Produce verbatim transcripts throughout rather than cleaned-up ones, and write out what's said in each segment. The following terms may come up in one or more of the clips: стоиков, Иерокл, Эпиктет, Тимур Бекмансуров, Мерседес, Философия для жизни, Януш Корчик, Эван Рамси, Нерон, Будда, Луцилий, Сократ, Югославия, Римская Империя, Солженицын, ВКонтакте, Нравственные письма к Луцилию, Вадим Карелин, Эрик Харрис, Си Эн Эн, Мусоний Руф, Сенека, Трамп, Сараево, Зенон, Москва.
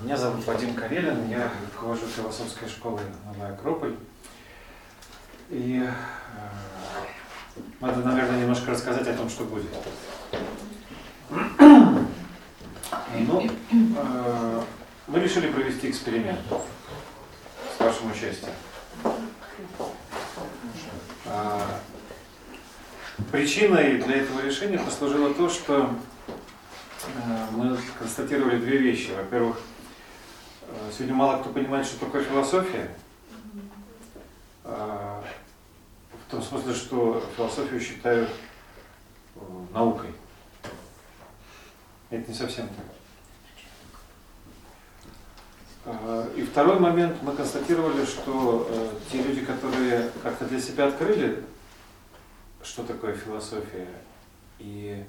Меня зовут Вадим Карелин, я руковожу философской школой «Новый Акрополь». И э, надо, наверное, немножко рассказать о том, что будет. Ну, э, мы решили провести эксперимент, с вашим участием. Э, причиной для этого решения послужило то, что э, мы констатировали две вещи. Во-первых, сегодня мало кто понимает, что такое философия. В том смысле, что философию считают наукой. Это не совсем так. И второй момент. Мы констатировали, что те люди, которые как-то для себя открыли, что такое философия, и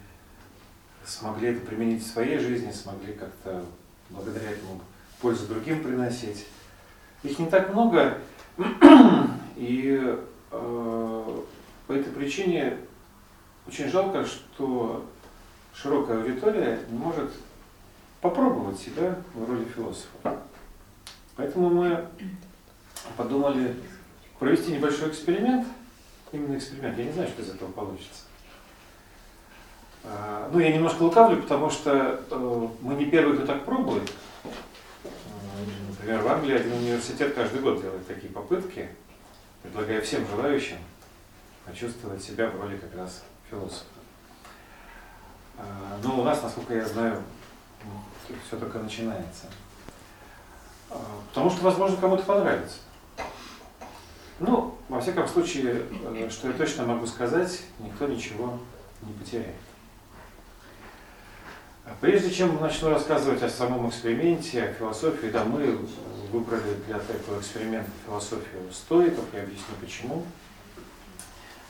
смогли это применить в своей жизни, смогли как-то благодаря этому пользу другим приносить. Их не так много, и э, по этой причине очень жалко, что широкая аудитория не может попробовать себя в роли философа. Поэтому мы подумали провести небольшой эксперимент, именно эксперимент, я не знаю, что из этого получится. Э, ну, я немножко лукавлю, потому что э, мы не первые, кто так пробует. Например, в Англии один университет каждый год делает такие попытки, предлагая всем желающим почувствовать себя в роли как раз философа. Но у нас, насколько я знаю, все только начинается. Потому что, возможно, кому-то понравится. Ну, во всяком случае, что я точно могу сказать, никто ничего не потеряет. Прежде чем начну рассказывать о самом эксперименте, о философии, да, мы выбрали для этого эксперимента философию стоиков, я объясню почему.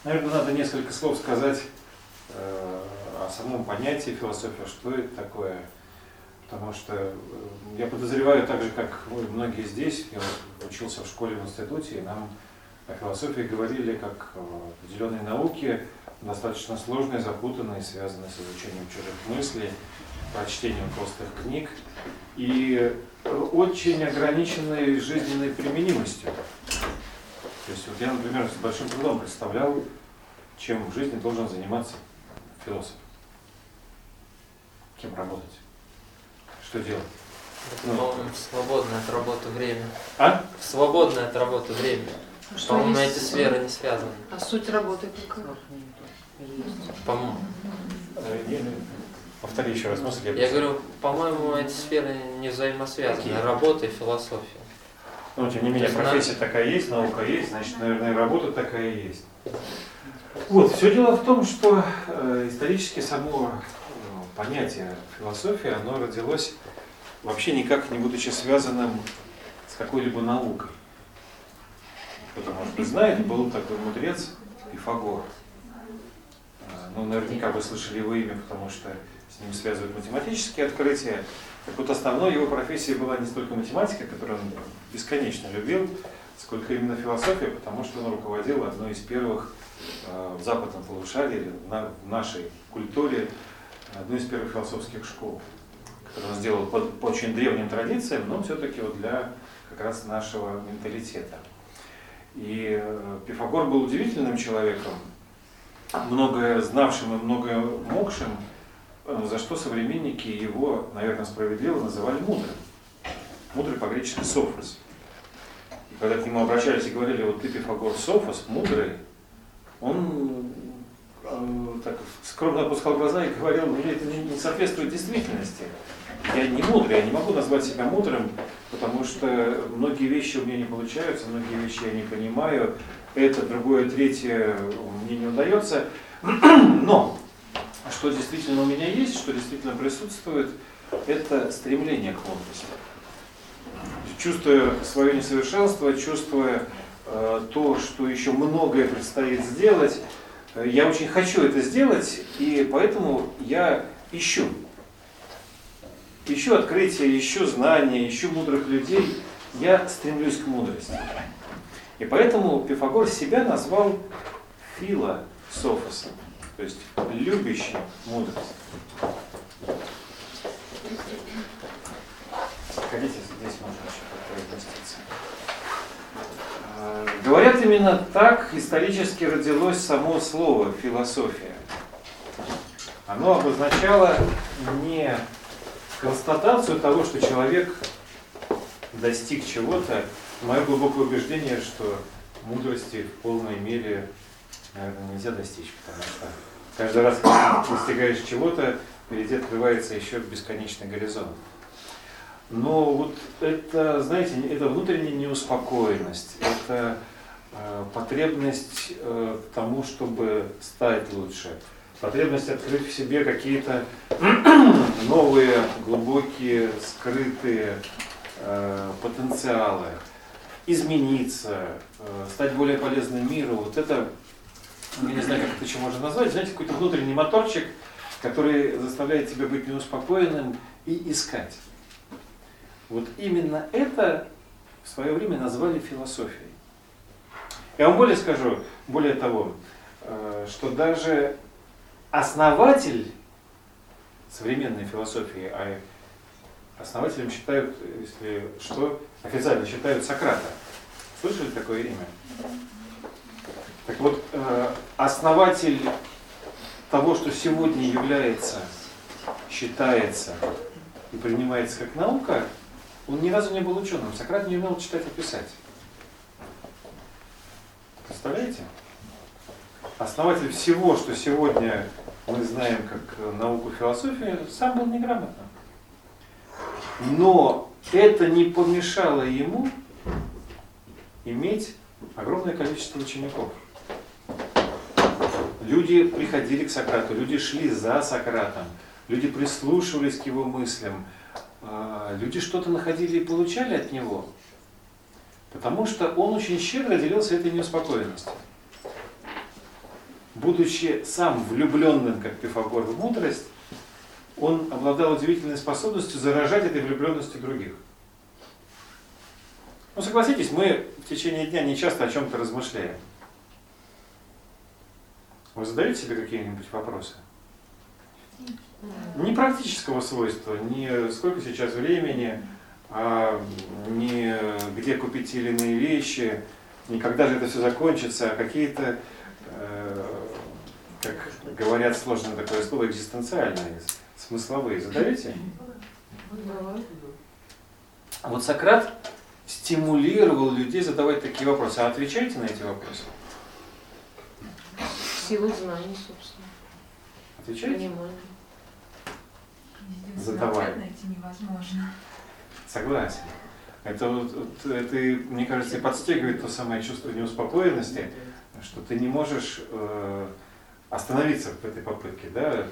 Наверное, надо несколько слов сказать э, о самом понятии философия, что это такое. Потому что я подозреваю, так же, как многие здесь, я учился в школе, в институте, и нам о философии говорили как о определенной науке, достаточно сложной, запутанной, связанной с изучением чужих мыслей, прочтением толстых книг и очень ограниченной жизненной применимостью. То есть вот я, например, с большим трудом представлял, чем в жизни должен заниматься философ. Кем работать? Что делать? Ну, в свободное от работы время. А? В свободное от работы время. По-моему, есть... эти сферы не связаны. А суть работы какая? По-моему. Повтори еще раз. Я, я говорю, по-моему, эти сферы не взаимосвязаны. Какие? Работа и философия. Ну, тем не менее, профессия на... такая есть, наука есть, значит, наверное, работа такая и есть. Вот, все дело в том, что э, исторически само э, понятие философии, оно родилось вообще никак не будучи связанным с какой-либо наукой. Кто-то, может быть, знает, был такой мудрец Пифагор. Ну, наверняка вы слышали его имя, потому что с ним связывают математические открытия. Так вот, основной его профессией была не столько математика, которую он бесконечно любил, сколько именно философия, потому что он руководил одной из первых в западном полушарии, в нашей культуре, одной из первых философских школ, которую он сделал по, по очень древним традициям, но все-таки вот для как раз нашего менталитета. И Пифагор был удивительным человеком, многое знавшим и многое могшим, за что современники его, наверное, справедливо называли мудрым. Мудрый по-гречески софос. И когда к нему обращались и говорили, вот ты, Пифагор, софос, мудрый, он э, так скромно опускал глаза и говорил, мне это не соответствует действительности. Я не мудрый, я не могу назвать себя мудрым, потому что многие вещи у меня не получаются, многие вещи я не понимаю, это, другое, третье мне не удается. Но что действительно у меня есть, что действительно присутствует, это стремление к мудрости. Чувствуя свое несовершенство, чувствуя э, то, что еще многое предстоит сделать, э, я очень хочу это сделать, и поэтому я ищу. Ищу открытия, ищу знания, ищу мудрых людей, я стремлюсь к мудрости. И поэтому Пифагор себя назвал философосом, то есть любящим мудрость. Проходите. сказать, именно так исторически родилось само слово «философия». Оно обозначало не констатацию того, что человек достиг чего-то. Мое глубокое убеждение, что мудрости в полной мере, наверное, нельзя достичь, потому что каждый раз, когда ты достигаешь чего-то, впереди открывается еще бесконечный горизонт. Но вот это, знаете, это внутренняя неуспокоенность, это э, потребность э, к тому, чтобы стать лучше, потребность открыть в себе какие-то новые, глубокие, скрытые э, потенциалы, измениться, э, стать более полезным миру. Вот это, я не знаю, как это еще можно назвать, знаете, какой-то внутренний моторчик, который заставляет тебя быть неуспокоенным и искать. Вот именно это в свое время назвали философией. Я вам более скажу, более того, что даже основатель современной философии, а основателем считают, если что, официально считают Сократа. Слышали такое имя? Так вот, основатель того, что сегодня является, считается и принимается как наука, он ни разу не был ученым. Сократ не умел читать и писать. Представляете? Основатель всего, что сегодня мы знаем как науку философию, сам был неграмотным. Но это не помешало ему иметь огромное количество учеников. Люди приходили к Сократу, люди шли за Сократом, люди прислушивались к его мыслям. Люди что-то находили и получали от него, потому что он очень щедро делился этой неуспокоенностью. Будучи сам влюбленным, как Пифагор, в мудрость, он обладал удивительной способностью заражать этой влюбленностью других. Ну, согласитесь, мы в течение дня не часто о чем-то размышляем. Вы задаете себе какие-нибудь вопросы? Не практического свойства, не сколько сейчас времени, а не где купить те или иные вещи, не когда же это все закончится, а какие-то, э, как говорят, сложное такое слово, экзистенциальные, смысловые. Задаете? Вот Сократ стимулировал людей задавать такие вопросы. А отвечайте на эти вопросы? Силу знаний, собственно. Отвечайте? Понимаю. Задавай. Согласен. Это, вот, вот, это, мне кажется, подстегивает то самое чувство неуспокоенности, что ты не можешь э, остановиться в этой попытке. Да?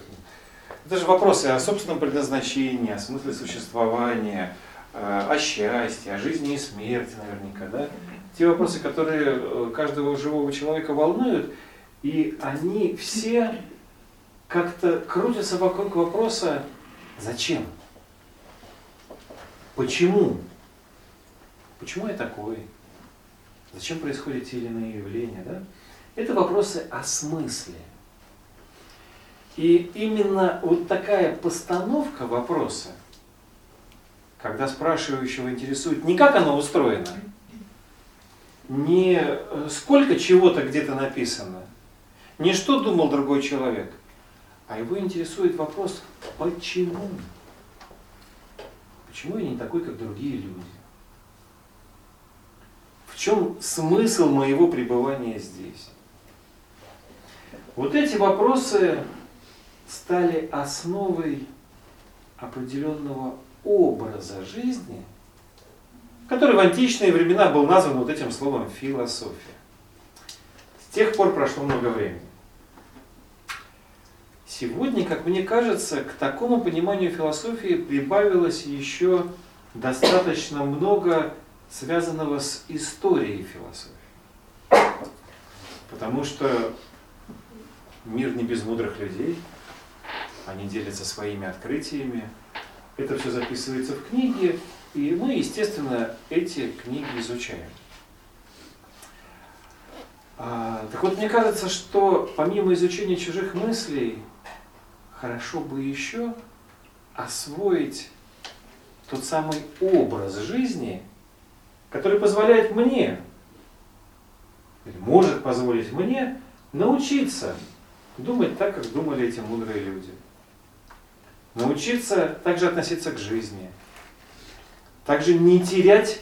Это же вопросы о собственном предназначении, о смысле существования, э, о счастье, о жизни и смерти наверняка. Да? Те вопросы, которые каждого живого человека волнуют, и они все как-то крутятся вокруг вопроса: зачем? Почему? Почему я такой? Зачем происходят те или иные явления? Да? Это вопросы о смысле. И именно вот такая постановка вопроса, когда спрашивающего интересует не как оно устроено, не сколько чего-то где-то написано, не что думал другой человек, а его интересует вопрос: почему? Почему я не такой, как другие люди? В чем смысл моего пребывания здесь? Вот эти вопросы стали основой определенного образа жизни, который в античные времена был назван вот этим словом «философия». С тех пор прошло много времени. Сегодня, как мне кажется, к такому пониманию философии прибавилось еще достаточно много связанного с историей философии. Потому что мир не без мудрых людей, они делятся своими открытиями, это все записывается в книги, и мы, естественно, эти книги изучаем. Так вот, мне кажется, что помимо изучения чужих мыслей, хорошо бы еще освоить тот самый образ жизни, который позволяет мне может позволить мне научиться думать так, как думали эти мудрые люди. Научиться также относиться к жизни. Также не терять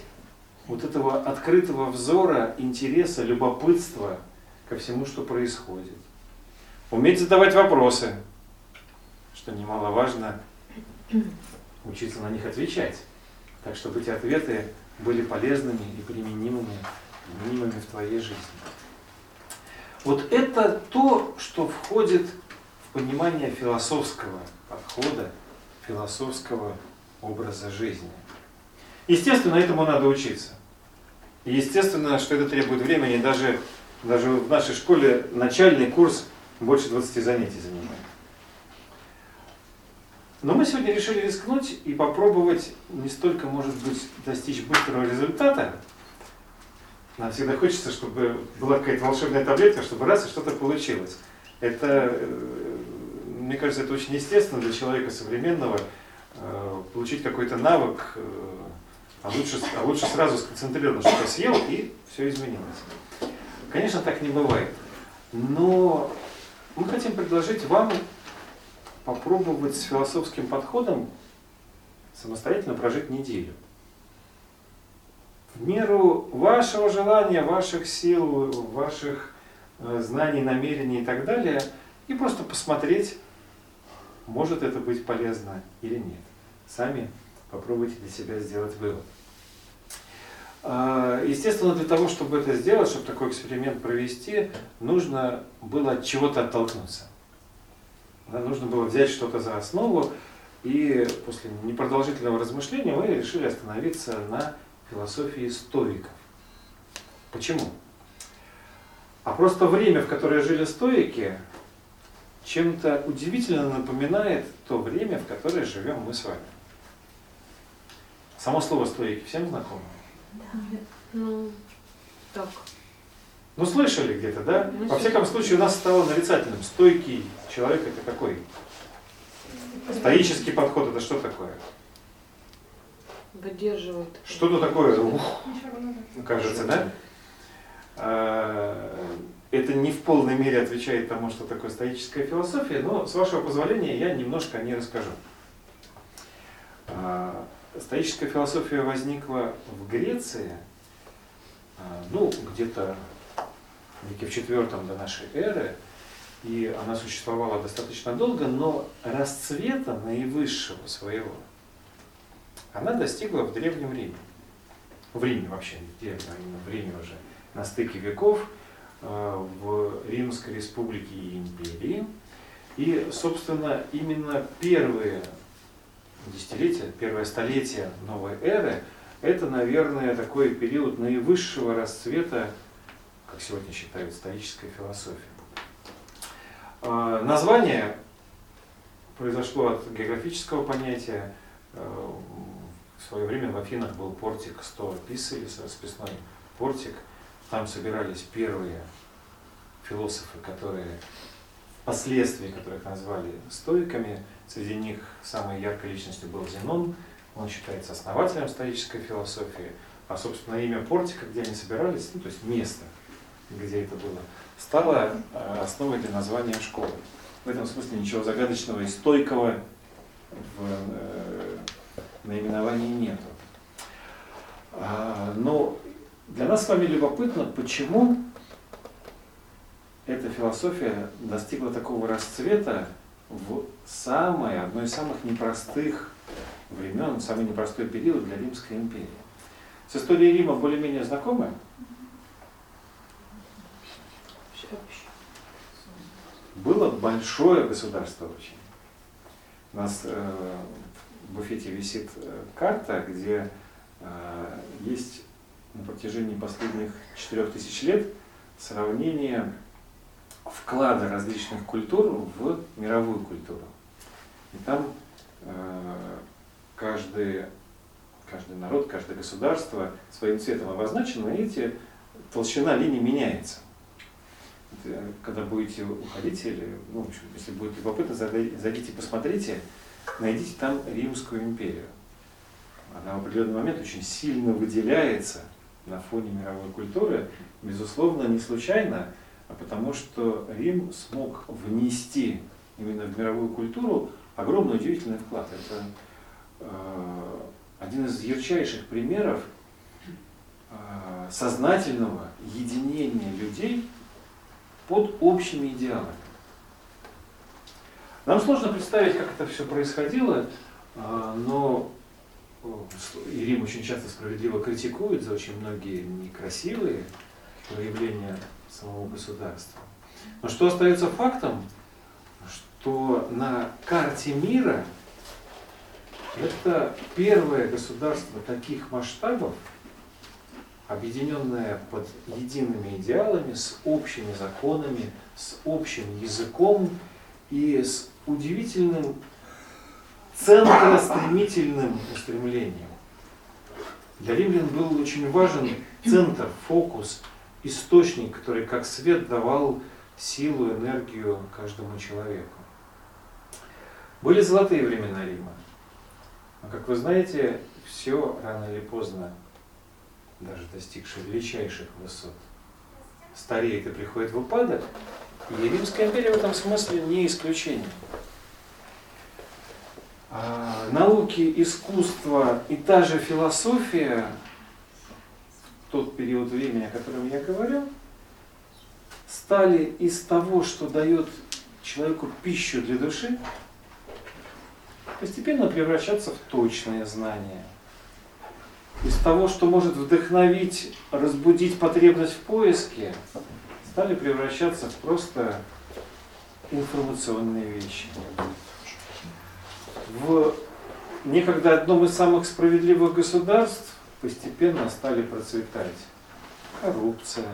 вот этого открытого взора, интереса, любопытства ко всему, что происходит. Уметь задавать вопросы, что немаловажно, учиться на них отвечать, так чтобы эти ответы были полезными и применимыми, применимыми в твоей жизни. Вот это то, что входит в понимание философского подхода, философского образа жизни. Естественно, этому надо учиться. И естественно, что это требует времени. Даже, даже в нашей школе начальный курс больше двадцати занятий занимает. Но мы сегодня решили рискнуть и попробовать не столько, может быть, достичь быстрого результата. Нам всегда хочется, чтобы была какая-то волшебная таблетка, чтобы раз и что-то получилось. Это, мне кажется, это очень естественно для человека современного получить какой-то навык, а лучше, а лучше сразу сконцентрированно что-то съел, и все изменилось. Конечно, так не бывает. Но мы хотим предложить вам попробовать с философским подходом самостоятельно прожить неделю. В меру вашего желания, ваших сил, ваших знаний, намерений и так далее, и просто посмотреть, может это быть полезно или нет. Сами попробуйте для себя сделать вывод. Естественно, для того, чтобы это сделать, чтобы такой эксперимент провести, нужно было от чего-то оттолкнуться. Нужно было взять что-то за основу, и после непродолжительного размышления мы решили остановиться на философии стоиков. Почему? А просто время, в которое жили стоики, чем-то удивительно напоминает то время, в которое живем мы с вами. Само слово «стоики» всем знакомо? Да. Ну, так. Ну, слышали где-то, да? Ну, во всяком случае, у нас стало нарицательным. Стойкий человек – это какой? Стоический подход – это что такое? Выдерживает. Что-то такое, ух, кажется, да? Это не в полной мере отвечает тому, что такое стоическая философия, но, с вашего позволения, я немножко о ней расскажу. Стоическая философия возникла в Греции, ну, где-то в веке в четвертом до нашей эры, и она существовала достаточно долго, но расцвета наивысшего своего она достигла в Древнем Риме. В Риме вообще, не в Древнем, в Риме уже, на стыке веков, в Римской Республике и Империи. И, собственно, именно первые десятилетия, первое столетие новой эры, это, наверное, такой период наивысшего расцвета, как сегодня считают, стоической философии. Название произошло от географического понятия. В свое время в Афинах был портик Стоописалис, расписной портик. Там собирались первые философы, которые впоследствии, которых назвали стоиками. Среди них самой яркой личностью был Зенон. Он считается основателем стоической философии. А, собственно, имя портика, где они собирались, ну, то есть место, где это было, стало основой для названия школы. В этом смысле ничего загадочного и стойкого в наименовании нету. Но для нас с вами любопытно, почему эта философия достигла такого расцвета в самой, одной из самых непростых времен, самый непростой период для Римской империи. С историей Рима более-менее знакомы? Было большое государство очень. У нас э, в буфете висит карта, где э, есть на протяжении последних четырёх тысяч лет сравнение вклада различных культур в мировую культуру. И там э, каждый, каждый народ, каждое государство своим цветом обозначено, и эти, толщина линий меняется. Это, когда будете уходить, или, ну, в общем, если будет любопытно, зайдите, посмотрите, найдите там Римскую империю. Она в определенный момент очень сильно выделяется на фоне мировой культуры, безусловно, не случайно, а потому что Рим смог внести именно в мировую культуру огромный удивительный вклад. Это э, один из ярчайших примеров э, сознательного единения людей под общими идеалами. Нам сложно представить, как это все происходило, э, но и Рим очень часто справедливо критикует за очень многие некрасивые проявления самого государства. Но что остается фактом, что на карте мира это первое государство таких масштабов, объединенное под едиными идеалами, с общими законами, с общим языком и с удивительным центростремительным устремлением. Для римлян был очень важен центр, фокус, источник, который как свет давал силу, энергию каждому человеку. Были золотые времена Рима. Но, как вы знаете, все рано или поздно, даже достигшее величайших высот, стареет и приходит в упадок. И Римская империя в этом смысле не исключение. Науки, искусство и та же философия в тот период времени, о котором я говорил, стали из того, что дает человеку пищу для души, постепенно превращаться в точные знания. Из того, что может вдохновить, разбудить потребность в поиске, стали превращаться в просто информационные вещи. В некогда одном из самых справедливых государств постепенно стали процветать коррупция,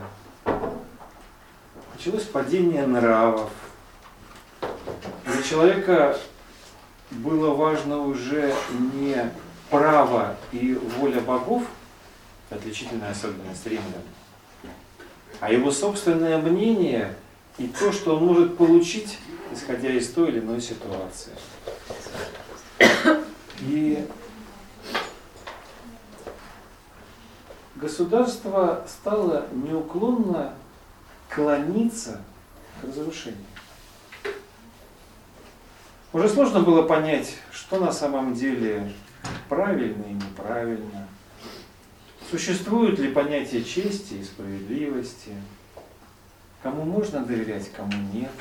началось падение нравов. Для человека было важно уже не право и воля богов, отличительная особенность римлян, а его собственное мнение и то, что он может получить, исходя из той или иной ситуации. И государство стало неуклонно клониться к разрушению. Уже сложно было понять, что на самом деле правильно и неправильно. Существует ли понятие чести и справедливости? Кому можно доверять, кому нет?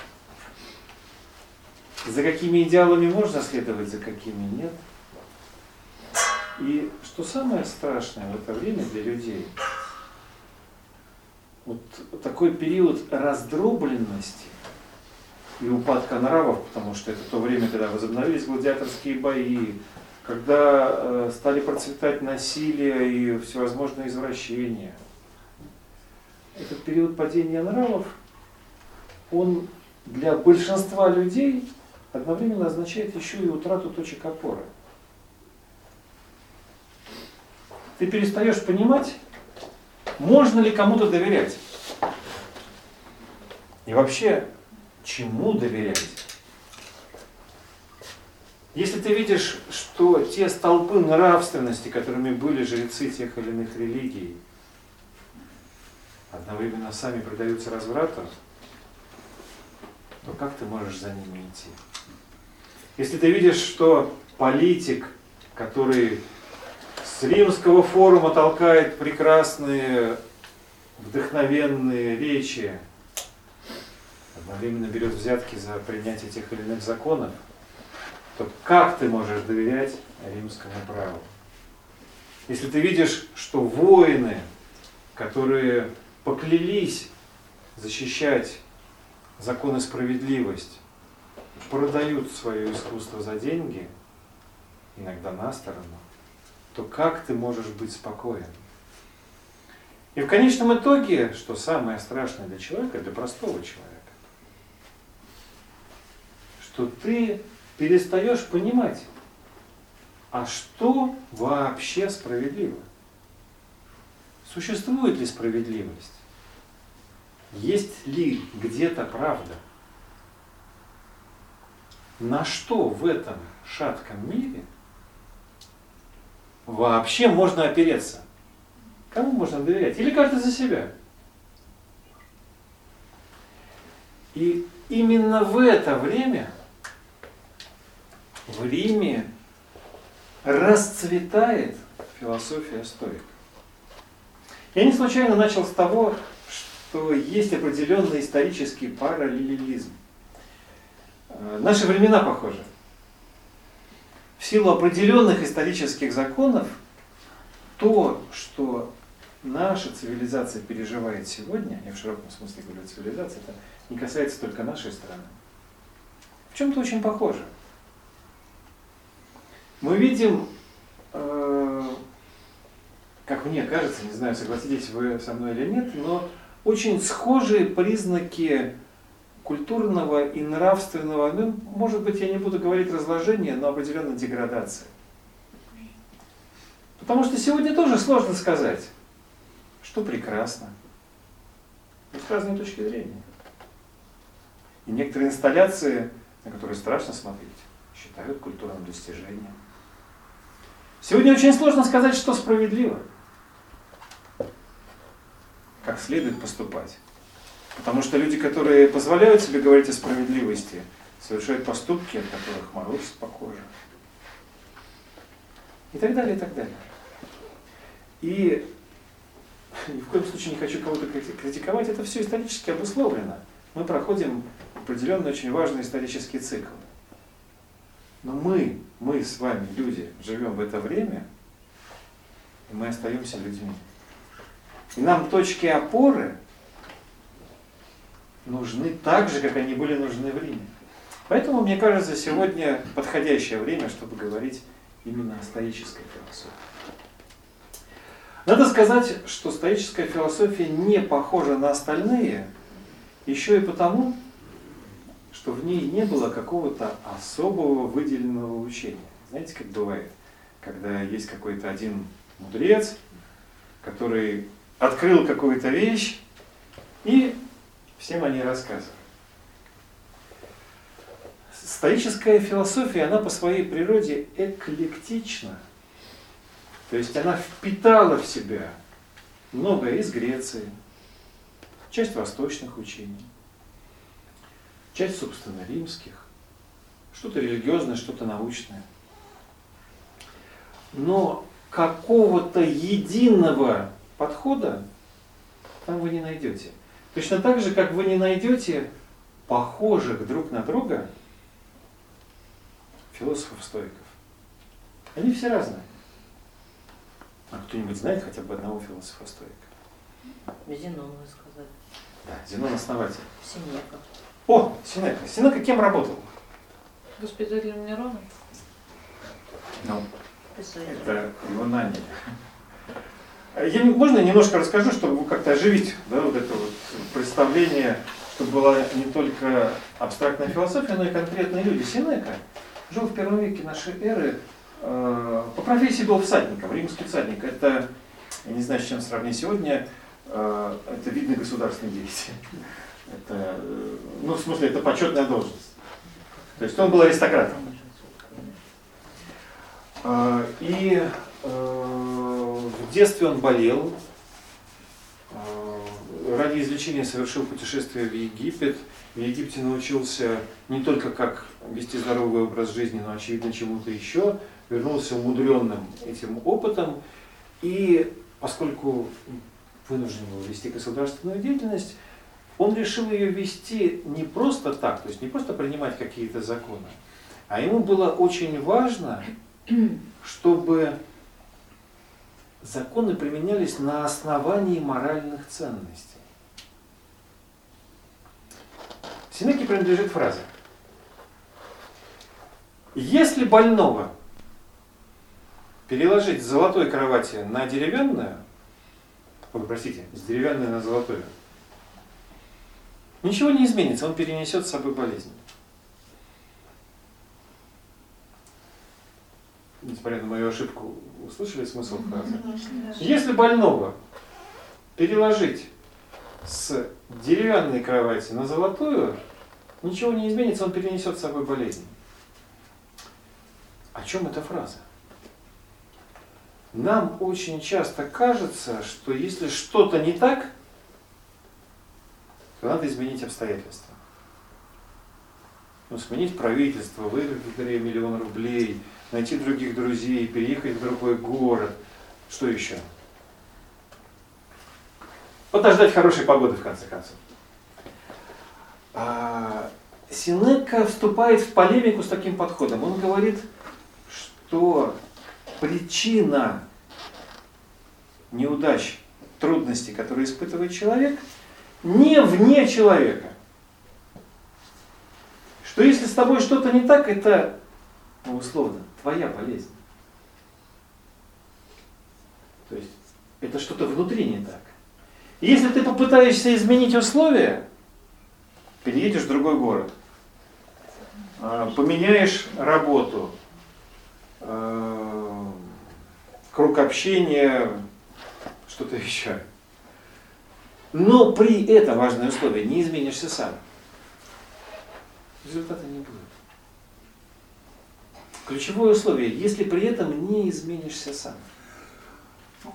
За какими идеалами можно следовать, за какими нет? И что самое страшное в это время для людей, вот такой период раздробленности и упадка нравов, потому что это то время, когда возобновились гладиаторские бои, когда стали процветать насилие и всевозможные извращения. Этот период падения нравов, он для большинства людей одновременно означает еще и утрату точек опоры. Ты перестаешь понимать, можно ли кому-то доверять. И вообще, чему доверять? Если ты видишь, что те столпы нравственности, которыми были жрецы тех или иных религий, одновременно сами предаются разврату, то как ты можешь за ними идти? Если ты видишь, что политик, который с Римского форума толкает прекрасные, вдохновенные речи, одновременно берет взятки за принятие тех или иных законов, то как ты можешь доверять римскому праву? Если ты видишь, что воины, которые поклялись защищать закон и справедливость, продают свое искусство за деньги, иногда на сторону, то как ты можешь быть спокоен? И в конечном итоге, что самое страшное для человека, для простого человека, что ты перестаешь понимать, а что вообще справедливо? Существует ли справедливость? Есть ли где-то правда? На что в этом шатком мире вообще можно опереться? Кому можно доверять? Или каждый за себя? И именно в это время в Риме расцветает философия стоиков. Я не случайно начал с того, что есть определенный исторический параллелизм. Наши времена похожи. В силу определенных исторических законов то, что наша цивилизация переживает сегодня, я в широком смысле говорю цивилизация, это не касается только нашей страны, в чем-то очень похоже. Мы видим, как мне кажется, не знаю, согласитесь вы со мной или нет, но очень схожие признаки культурного и нравственного, ну, может быть, я не буду говорить разложения, но определенной деградации. Потому что сегодня тоже сложно сказать, что прекрасно. С разной точки зрения. И некоторые инсталляции, на которые страшно смотреть, считают культурным достижением. Сегодня очень сложно сказать, что справедливо. Как следует поступать. Потому что люди, которые позволяют себе говорить о справедливости, совершают поступки, от которых мороз по коже. И так далее, и так далее. И ни в коем случае не хочу кого-то критиковать, это все исторически обусловлено. Мы проходим определенный очень важный исторический цикл. Но мы, мы с вами, люди, живем в это время, и мы остаемся людьми. И нам точки опоры нужны так же, как они были нужны в Риме. Поэтому, мне кажется, сегодня подходящее время, чтобы говорить именно о стоической философии. Надо сказать, что стоическая философия не похожа на остальные, еще и потому, что в ней не было какого-то особого выделенного учения. Знаете, как бывает, когда есть какой-то один мудрец, который открыл какую-то вещь и всем о ней рассказывает. Стоическая философия, она по своей природе эклектична. То есть она впитала в себя многое из Греции, часть восточных учений, часть, собственно, римских, что-то религиозное, что-то научное. Но какого-то единого подхода там вы не найдете. Точно так же, как вы не найдете похожих друг на друга философов-стоиков. Они все разные. А кто-нибудь знает хотя бы одного философа-стоика? Зенон, вы сказали. Да, Зенон основатель. Сенека. О, Сенека. Сенека кем работал? Воспитателем Нерона. Ну, Писатель. Это его наняли. Я, можно я немножко расскажу, чтобы как-то оживить, да, вот это вот представление, чтобы была не только абстрактная философия, но и конкретные люди. Сенека жил в первом веке нашей эры, э, по профессии был всадником, римский всадник. Это, я не знаю, с чем сравнить сегодня, э, это видный государственный деятель. Это, э, ну, в смысле, это почетная должность. То есть он был аристократом. Э, и э, в детстве он болел. Э, ради излечения совершил путешествие в Египет. В Египте научился не только как вести здоровый образ жизни, но, очевидно, чему-то еще. Вернулся умудренным этим опытом. И поскольку вынужден был вести государственную деятельность, он решил ее вести не просто так, то есть не просто принимать какие-то законы, а ему было очень важно, чтобы законы применялись на основании моральных ценностей. Сенеке принадлежит фраза: если больного переложить с золотой кровати на деревянную, ой, простите, с деревянной на золотую, ничего не изменится, он перенесет с собой болезнь. Несмотря на мою ошибку, услышали смысл фразы? Если больного переложить с деревянной кровати на золотую, ничего не изменится, он перенесет с собой болезнь. О чем эта фраза? нам очень часто кажется, что если что-то не так, то надо изменить обстоятельства. Ну, сменить правительство, выиграть миллион рублей, найти других друзей, переехать в другой город. Что еще? Подождать хорошей погоды, в конце концов. Сенека вступает в полемику с таким подходом. Он говорит, что причина неудач, трудностей, которые испытывает человек, не вне человека. Что если с тобой что-то не так, это, ну, условно, твоя болезнь. То есть это что-то внутри не так. Если ты попытаешься изменить условия, переедешь в другой город, поменяешь работу, круг общения, что-то еще. Но при этом, важное условие, не изменишься сам. Результата не будет. Ключевое условие, если при этом не изменишься сам.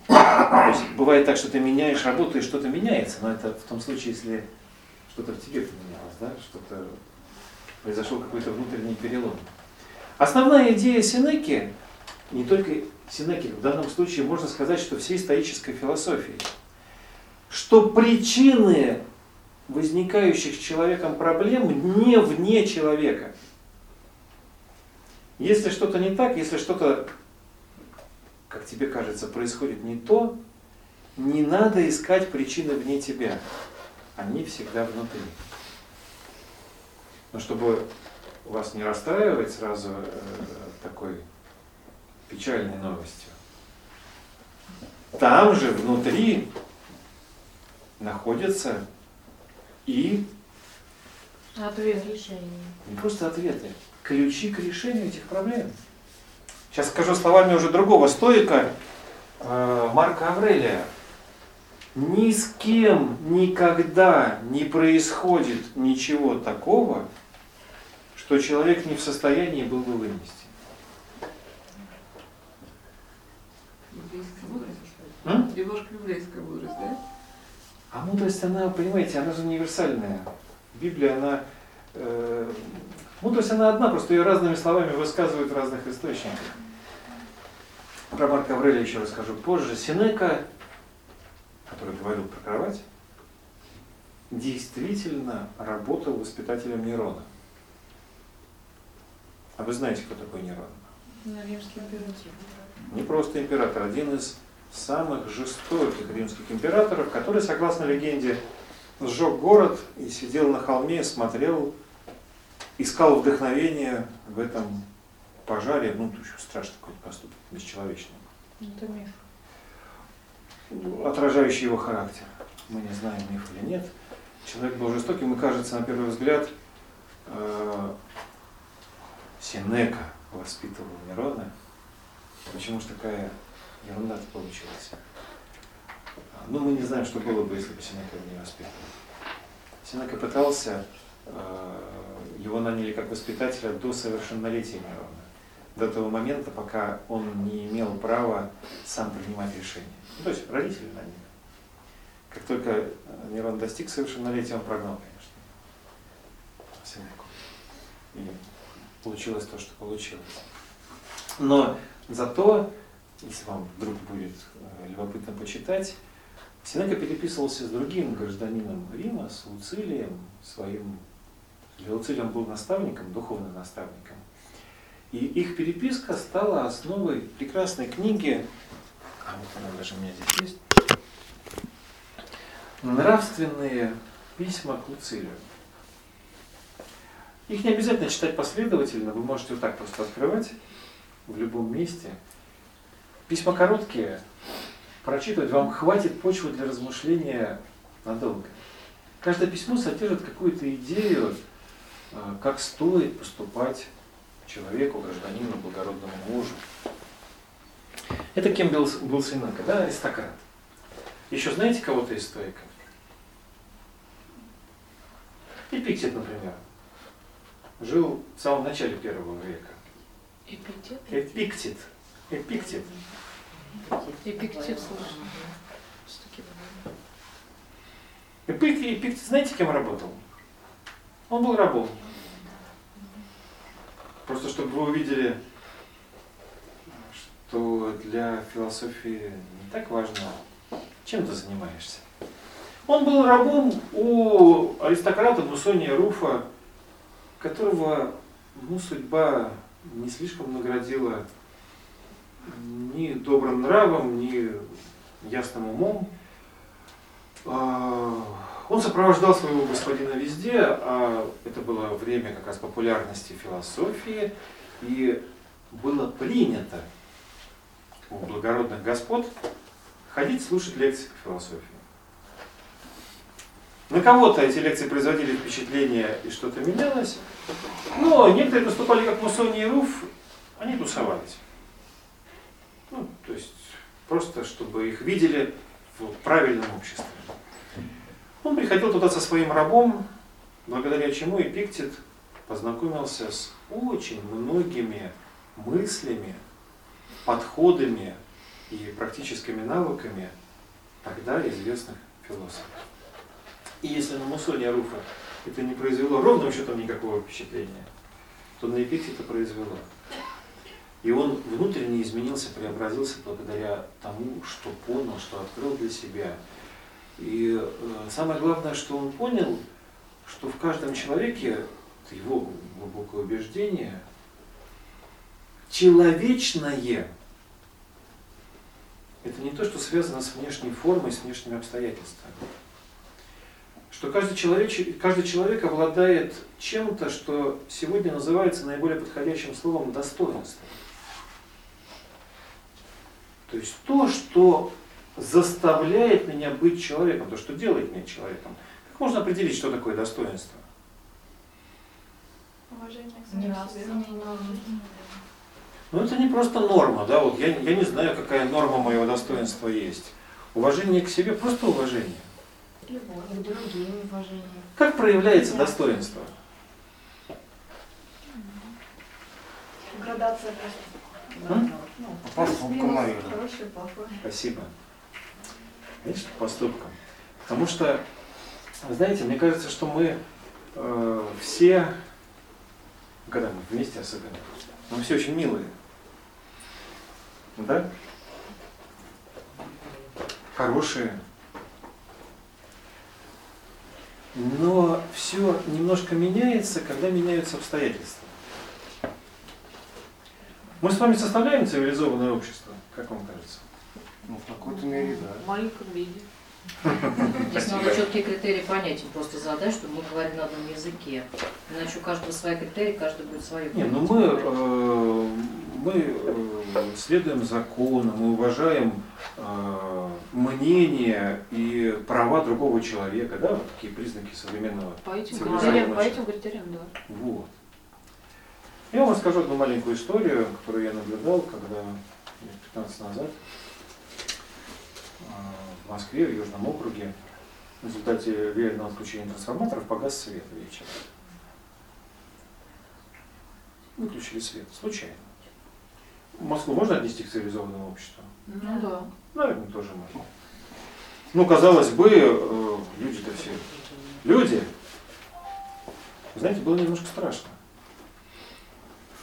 То есть бывает так, что ты меняешь работу и что-то меняется, но это в том случае, если что-то в тебе поменялось, да? Что-то произошел какой-то внутренний перелом. Основная идея Сенеки, не только Сенеки, в данном случае можно сказать, что всей стоической философии, что причины возникающих с человеком проблем не вне человека. Если что-то не так, если что-то, как тебе кажется, происходит не то, не надо искать причины вне тебя. Они всегда внутри. Но чтобы вас не расстраивать сразу э, такой печальной новостью, там же внутри находятся и ответ решения. Не просто ответы, ключи к решению этих проблем. Сейчас скажу словами уже другого стоика, э, Марка Аврелия. Ни с кем никогда не происходит ничего такого, что человек не в состоянии был бы вынести. Библейская мудрость, что ли? А? Немножко библейская мудрость, да? А мудрость, она, понимаете, она же универсальная. Библия, она... Э, мудрость, она одна, просто ее разными словами высказывают в разных источниках. Про Марка Аврелия еще расскажу позже. Сенека, который говорил про кровать, действительно работал воспитателем Нерона. А вы знаете, кто такой Нерон? Римский император. Не просто император, один из самых жестоких римских императоров, который, согласно легенде, сжег город и сидел на холме, смотрел, искал вдохновение в этом пожаре. Ну, это еще страшный какой-то поступок, бесчеловечный. Это миф. Отражающий его характер. Мы не знаем, миф или нет. Человек был жестоким, и кажется, на первый взгляд, Сенека воспитывал Нерона. Почему же такая ерунда-то получилась? Но мы не знаем, что было бы, если бы Сенека его не воспитывал. Сенека пытался, его наняли как воспитателя до совершеннолетия Нерона. До того момента, пока он не имел права сам принимать решения. Ну, то есть родители наняли. Как только Нерон достиг совершеннолетия, он прогнал, конечно, Сенеку. И получилось то, что получилось. Но зато, если вам вдруг будет любопытно почитать, Сенека переписывался с другим гражданином Рима, с Луцилием, своим... Луцилием был наставником, духовным наставником. И их переписка стала основой прекрасной книги, а вот она даже у меня здесь есть, «Нравственные письма к Луцилию». Их не обязательно читать последовательно, вы можете вот так просто открывать в любом месте. Письма короткие, прочитывать вам хватит почвы для размышления надолго. Каждое письмо содержит какую-то идею, как стоит поступать человеку, гражданину, благородному мужу. Это кем был, был Сенека, да, аристократ. Еще знаете кого-то из стоиков? Эпиктет, например. Жил в самом начале первого века. Эпиктет? Эпиктет. Эпиктет. Эпиктет слышал. Эпиктет, Эпиктет, знаете, кем работал? Он был рабом. Просто чтобы вы увидели, что для философии не так важно, чем ты занимаешься. Он был рабом у аристократа Мусония Руфа, которого ну, судьба не слишком наградила ни добрым нравом, ни ясным умом. Он сопровождал своего господина везде, а это было время как раз популярности философии, и было принято у благородных господ ходить слушать лекции по философии. На кого-то эти лекции производили впечатление, и что-то менялось, но некоторые поступали как Мусоний и Руф, они тусовались. Ну, то есть просто, чтобы их видели в правильном обществе. Он приходил туда со своим рабом, благодаря чему Эпиктет познакомился с очень многими мыслями, подходами и практическими навыками тогда известных философов. И если на Мусония Руфа это не произвело ровным счетом никакого впечатления, то на Эпиктета произвело. И он внутренне изменился, преобразился благодаря тому, что понял, что открыл для себя. И самое главное, что он понял, что в каждом человеке, это его глубокое убеждение, человечное – это не то, что связано с внешней формой, с внешними обстоятельствами. Что каждый человек, каждый человек обладает чем-то, что сегодня называется наиболее подходящим словом «достоинство». То есть то, что заставляет меня быть человеком, то, что делает меня человеком. Как можно определить, что такое достоинство? Уважение к самому себе. Ну это не просто норма, да, вот я, я не знаю, какая норма моего достоинства есть. Уважение к себе просто уважение. Любовь к другим, уважение. Как проявляется достоинство? Градация поступков. Поступком, наверное. Спасибо. Конечно, поступком. Потому что, знаете, мне кажется, что мы э, все, когда мы вместе особенно, мы все очень милые. Да? Хорошие. Но все немножко меняется, когда меняются обстоятельства. Мы с вами составляем цивилизованное общество, как вам кажется? Ну, в какой-то мере, да. В маленьком виде. Здесь надо четкие критерии понятия просто задать, чтобы мы говорили на одном языке. Иначе у каждого свои критерии, каждый будет свое. Не, ну мы, мы следуем законам, мы уважаем мнение и права другого человека, да, вот такие признаки современного. По этим критериям, по этим критериям, да. Вот. Я вам расскажу одну маленькую историю, которую я наблюдал, когда пятнадцать лет назад в Москве, в Южном округе, в результате веерного отключения трансформаторов погас свет вечером. Выключили свет. Случайно. Москву можно отнести к цивилизованному обществу? Ну да. Наверное, тоже можно. Ну, казалось бы, люди-то все. Люди! Вы знаете, было немножко страшно.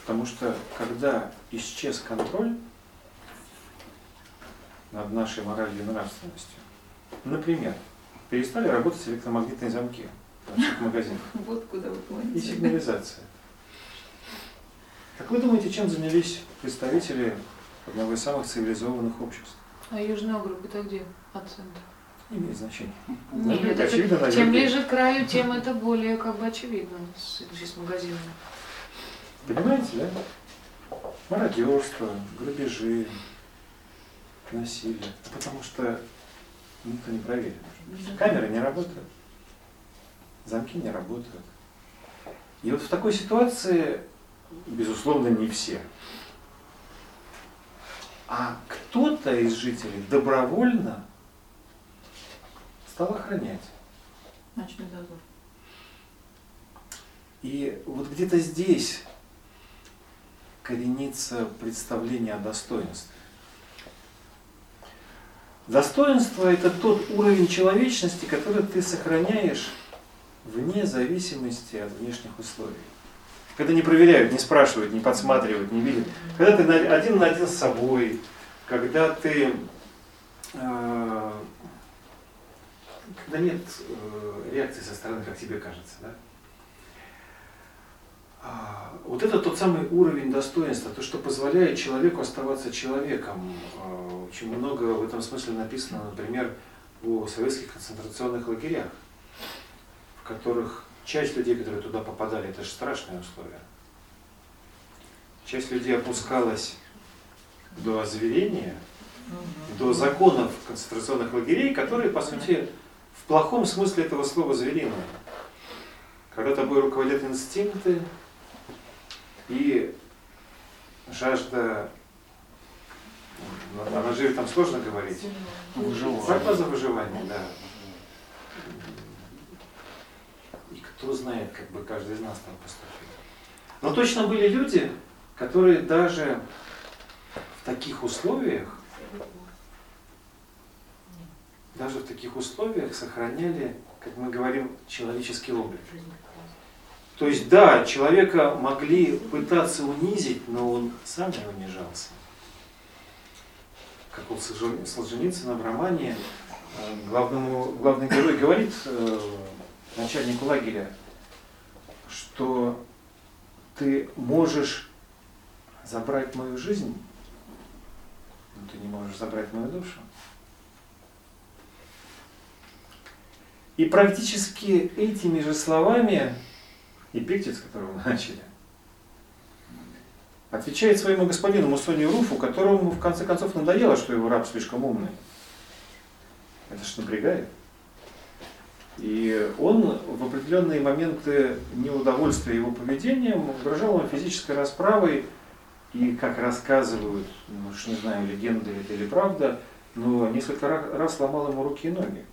Потому что, когда исчез контроль над нашей моралью и нравственностью, например, перестали работать электромагнитные замки в наших магазинах. Вот куда вы планируете. И сигнализация. Как вы думаете, чем занялись представители одного из самых цивилизованных обществ? А Южный округ это где? От центра? Не имеет значения. Нет, это очевидно, это, чем ближе к краю, тем это более как бы очевидно с, с магазинами. Понимаете, да? Мародерство, грабежи, насилие. Потому что никто не проверит. Камеры не работают, замки не работают. И вот в такой ситуации, безусловно, не все. А кто-то из жителей добровольно стал охранять. Ночной дозор. И вот где-то здесь коренится представление о достоинстве. Достоинство – это тот уровень человечности, который ты сохраняешь вне зависимости от внешних условий. Когда не проверяют, не спрашивают, не подсматривают, не видят. Когда ты один на один с собой, когда ты... Э, когда нет э, реакции со стороны, как тебе кажется. Да? А, вот это тот самый уровень достоинства, то, что позволяет человеку оставаться человеком. А, очень много в этом смысле написано, например, о советских концентрационных лагерях, в которых... Часть людей, которые туда попадали, это же страшные условия. Часть людей опускалась до озверения, угу. до законов концентрационных лагерей, которые, по сути, в плохом смысле этого слова звериные. Когда тобой руководят инстинкты и жажда, о наживе там сложно говорить, борьба за выживание, да. Кто знает, как бы каждый из нас там поступил. Но точно были люди, которые даже в таких условиях, даже в таких условиях сохраняли, как мы говорим, человеческий облик. То есть, да, человека могли пытаться унизить, но он сам не унижался. Как у Солженицына в романе главному, главный герой говорит начальнику лагеря, что ты можешь забрать мою жизнь, но ты не можешь забрать мою душу. И практически этими же словами Эпиктет, с которого мы начали, отвечает своему господину Мусонию Руфу, которому в конце концов надоело, что его раб слишком умный. Это ж напрягает. И он в определенные моменты неудовольствия его поведением угрожал ему физической расправой. И, как рассказывают, ну уж не знаю, легенда это или правда, но несколько раз сломал ему руки и ноги.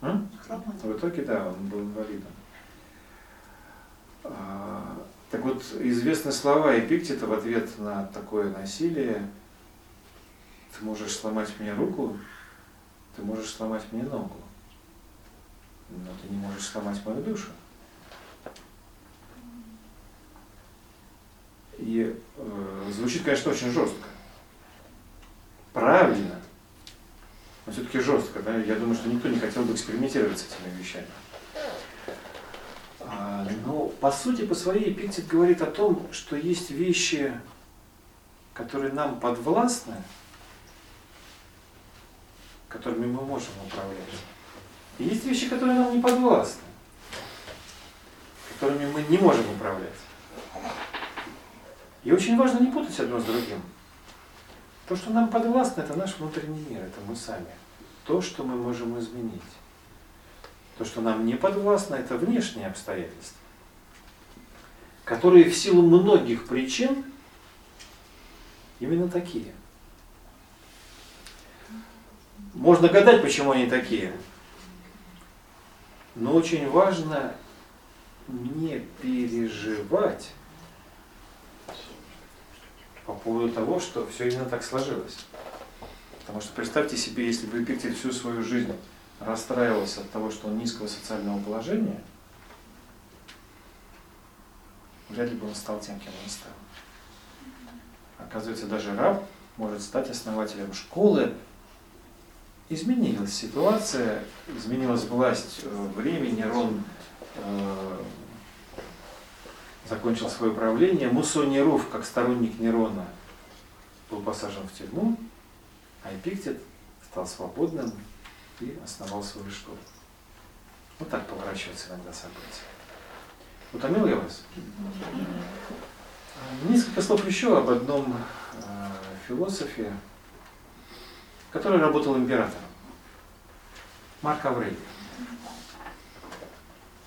А? В итоге, да, он был инвалидом. А, так вот, известны слова Эпиктета в ответ на такое насилие. Ты можешь сломать мне руку, ты можешь сломать мне ногу, но ты не можешь сломать мою душу. И э, звучит, конечно, очень жестко. Правильно, но все-таки жестко. Да? Я думаю, что никто не хотел бы экспериментировать с этими вещами. А, но, по сути, по своей Эпиктет говорит о том, что есть вещи, которые нам подвластны, которыми мы можем управлять. И есть вещи, которые нам не подвластны, которыми мы не можем управлять. И очень важно не путать одно с другим. То, что нам подвластно, это наш внутренний мир, это мы сами. То, что мы можем изменить. То, что нам не подвластно, это внешние обстоятельства, которые в силу многих причин именно такие. Можно гадать, почему они такие, но очень важно не переживать по поводу того, что все именно так сложилось. Потому что представьте себе, если бы Эпиктет всю свою жизнь расстраивался от того, что он низкого социального положения, вряд ли бы он стал тем, кем он стал. Оказывается, даже раб может стать основателем школы. Изменилась ситуация, изменилась власть времени, Нерон э, закончил свое правление, Мусоний Руф, как сторонник Нерона, был посажен в тюрьму, а Эпиктет стал свободным и основал свою школу. Вот так поворачиваются иногда события. Утомил я вас? Несколько слов еще об одном э, философе, который работал императором. Марк Аврелий.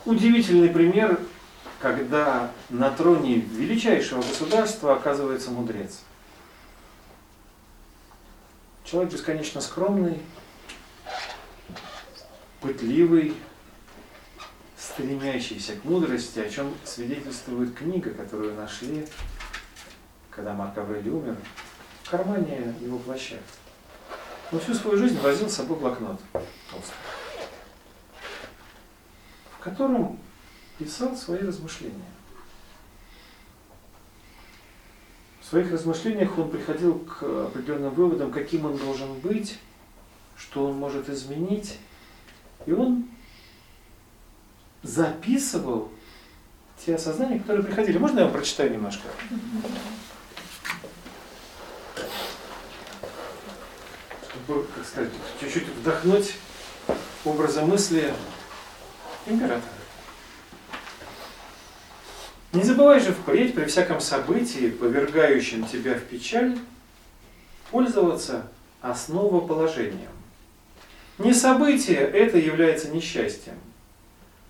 Удивительный пример, когда на троне величайшего государства оказывается мудрец. Человек бесконечно скромный, пытливый, стремящийся к мудрости, о чем свидетельствует книга, которую нашли, когда Марк Аврелий умер, кармане его плаща. Но всю свою жизнь возил с собой блокнот толстый, в котором писал свои размышления. В своих размышлениях он приходил к определенным выводам, каким он должен быть, что он может изменить. И он записывал те осознания, которые приходили. Можно я вам прочитаю немножко? Чтобы, как сказать, чуть-чуть вдохнуть образа мысли императора. «Не забывай же впредь при всяком событии, повергающем тебя в печаль, пользоваться основоположением. Не событие это является несчастьем,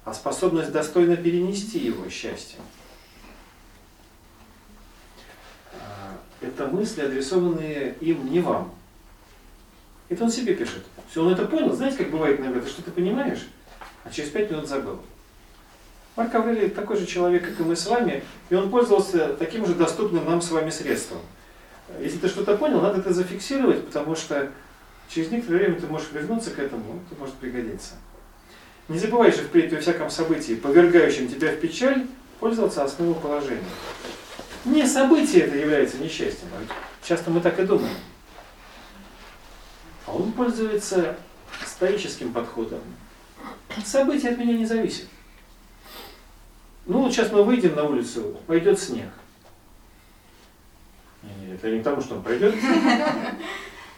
а способность достойно перенести его счастье». Это мысли, адресованные им, не вам. Это он себе пишет. Все, он это понял. Знаете, как бывает иногда, ты что-то понимаешь, а через пять минут забыл. Марк Аврелий такой же человек, как и мы с вами, и он пользовался таким же доступным нам с вами средством. Если ты что-то понял, надо это зафиксировать, потому что через некоторое время ты можешь вернуться к этому, это может пригодиться. Не забывай же впредь во всяком событии, повергающем тебя в печаль, пользоваться основоположением. Не событие это является несчастьем, а часто мы так и думаем. А он пользуется стоическим подходом. Событие от меня не зависит. Ну вот сейчас мы выйдем на улицу, пойдет снег. Нет, это не потому, что он пройдет.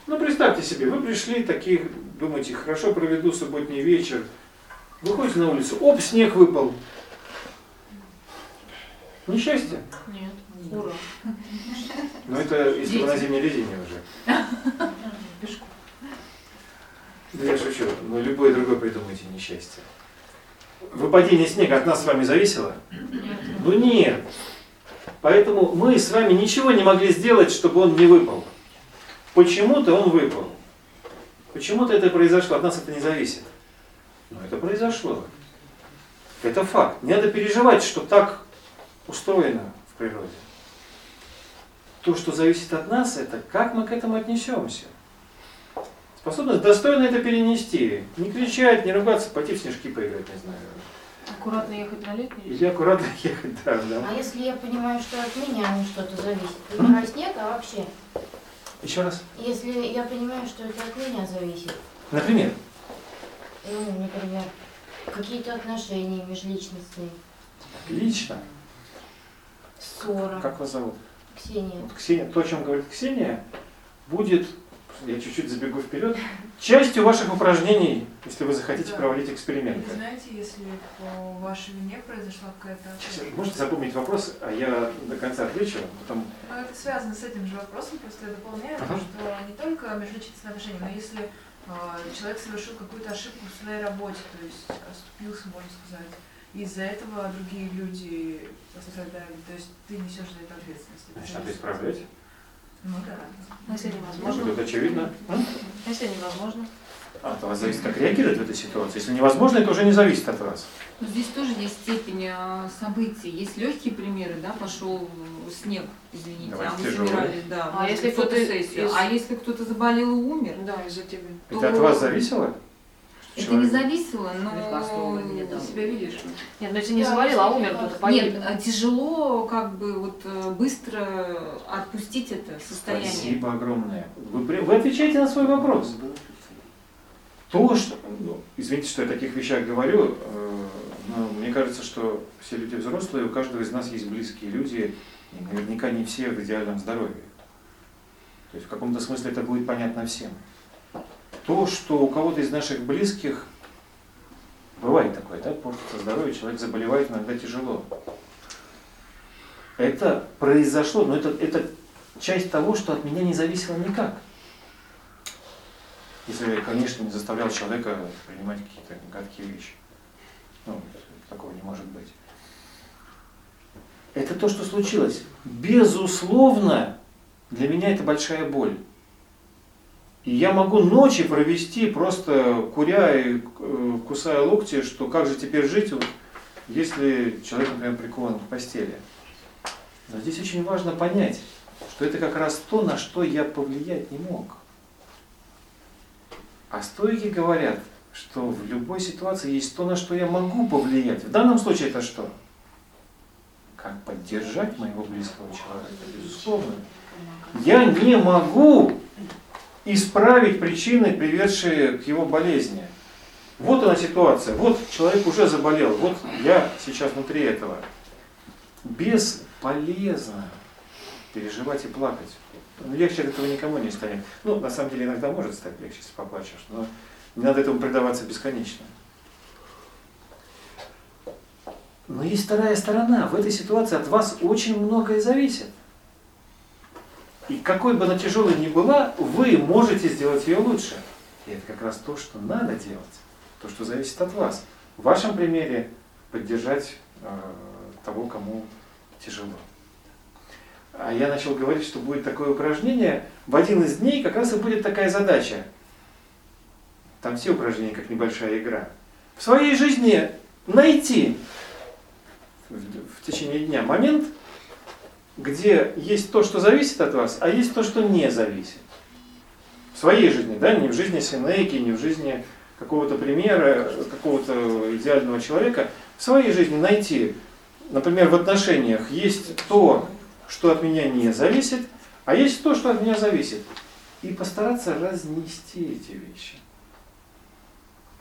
Ну представьте себе, вы пришли, такие, думаете, хорошо проведу субботний вечер. Выходите на улицу, оп, снег выпал. Несчастье? Нет. Ура. Ну это если вы на зимней резине уже. Пешком. Да я шучу, но любое другое придумайте несчастье. Выпадение снега от нас с вами зависело? Нет. Ну нет. Поэтому мы с вами ничего не могли сделать, чтобы он не выпал. Почему-то он выпал. Почему-то это произошло, от нас это не зависит. Но это произошло. Это факт. Не надо переживать, что так устроено в природе. То, что зависит от нас, это как мы к этому отнесемся. Способность достойно это перенести. Не кричать, не ругаться, пойти в снежки поиграть, не знаю. Аккуратно ехать на летний? Или аккуратно ехать, да, да. А если я понимаю, что от меня что-то зависит? Понимаю, снег, а вообще? Еще раз. Если я понимаю, что это от меня зависит. Например? Ну, например, какие-то отношения межличностные. Отлично. Ссора. Как вас зовут? Ксения. Вот Ксения. То, о чем говорит Ксения, будет... Я чуть-чуть забегу вперед. Частью ваших упражнений, если вы захотите, да, проводить эксперименты. Вы знаете, если по вашей вине произошла какая-то... Можете запомнить вопрос, а я до конца отвечу. Потом... Ну, это связано с этим же вопросом, просто я дополняю, ага. Что не только межличностные отношения, но если э, человек совершил какую-то ошибку в своей работе, то есть оступился, можно сказать, из-за этого другие люди пострадали, то есть ты несешь за это ответственность. Значит, надо исправлять. Ну да. Но если невозможно. Может, это очевидно. Если невозможно. А от вас зависит, как реагировать в этой ситуации. Если невозможно, это уже не зависит от вас. Но здесь тоже есть степень событий. Есть легкие примеры, да, пошел снег, извините, давайте, а мы тяжелый. Собирались, да. А если кто-то, из... а если кто-то заболел и умер, да, из-за тебя. То... Это от вас зависело? Это человек. Не зависело, но ты себя видишь. Нет, но ты не завалил, а умер кто-то, погиб. Нет, тяжело как бы вот быстро отпустить это состояние. Спасибо огромное. Вы, вы отвечаете на свой вопрос. То, что, ну, извините, что я о таких вещах говорю, но мне кажется, что все люди взрослые, у каждого из нас есть близкие люди, и наверняка не все в идеальном здоровье. То есть в каком-то смысле это будет понятно всем. То, что у кого-то из наших близких, бывает такое, да, портится здоровье, человек заболевает, иногда тяжело. Это произошло, но это, это часть того, что от меня не зависело никак. Если я, конечно, не заставлял человека принимать какие-то гадкие вещи. Ну, такого не может быть. Это то, что случилось. Безусловно, для меня это большая боль. И я могу ночи провести, просто куря и кусая локти, что как же теперь жить, если человек, например, прикован к постели. Но здесь очень важно понять, что это как раз то, на что я повлиять не мог. А стойки говорят, что в любой ситуации есть то, на что я могу повлиять. В данном случае это что? Как поддержать моего близкого человека, безусловно. Я не могу исправить причины, приведшие к его болезни. Вот она ситуация, вот человек уже заболел, вот я сейчас внутри этого. Бесполезно переживать и плакать. Легче от этого никому не станет. Ну, на самом деле, иногда может стать легче, если поплачешь, но не надо этому предаваться бесконечно. Но есть вторая сторона. В этой ситуации от вас очень многое зависит. И какой бы она тяжелой ни была, вы можете сделать ее лучше. И это как раз то, что надо делать. То, что зависит от вас. В вашем примере поддержать э, того, кому тяжело. А я начал говорить, что будет такое упражнение. В один из дней как раз и будет такая задача. Там все упражнения, как небольшая игра. В своей жизни найти в течение дня момент, где есть то, что зависит от вас, а есть то, что не зависит. В своей жизни, да, не в жизни Сенеки, не в жизни какого-то примера, какого-то идеального человека. В своей жизни найти, например, в отношениях есть то, что от меня не зависит, а есть то, что от меня зависит. И постараться разнести эти вещи.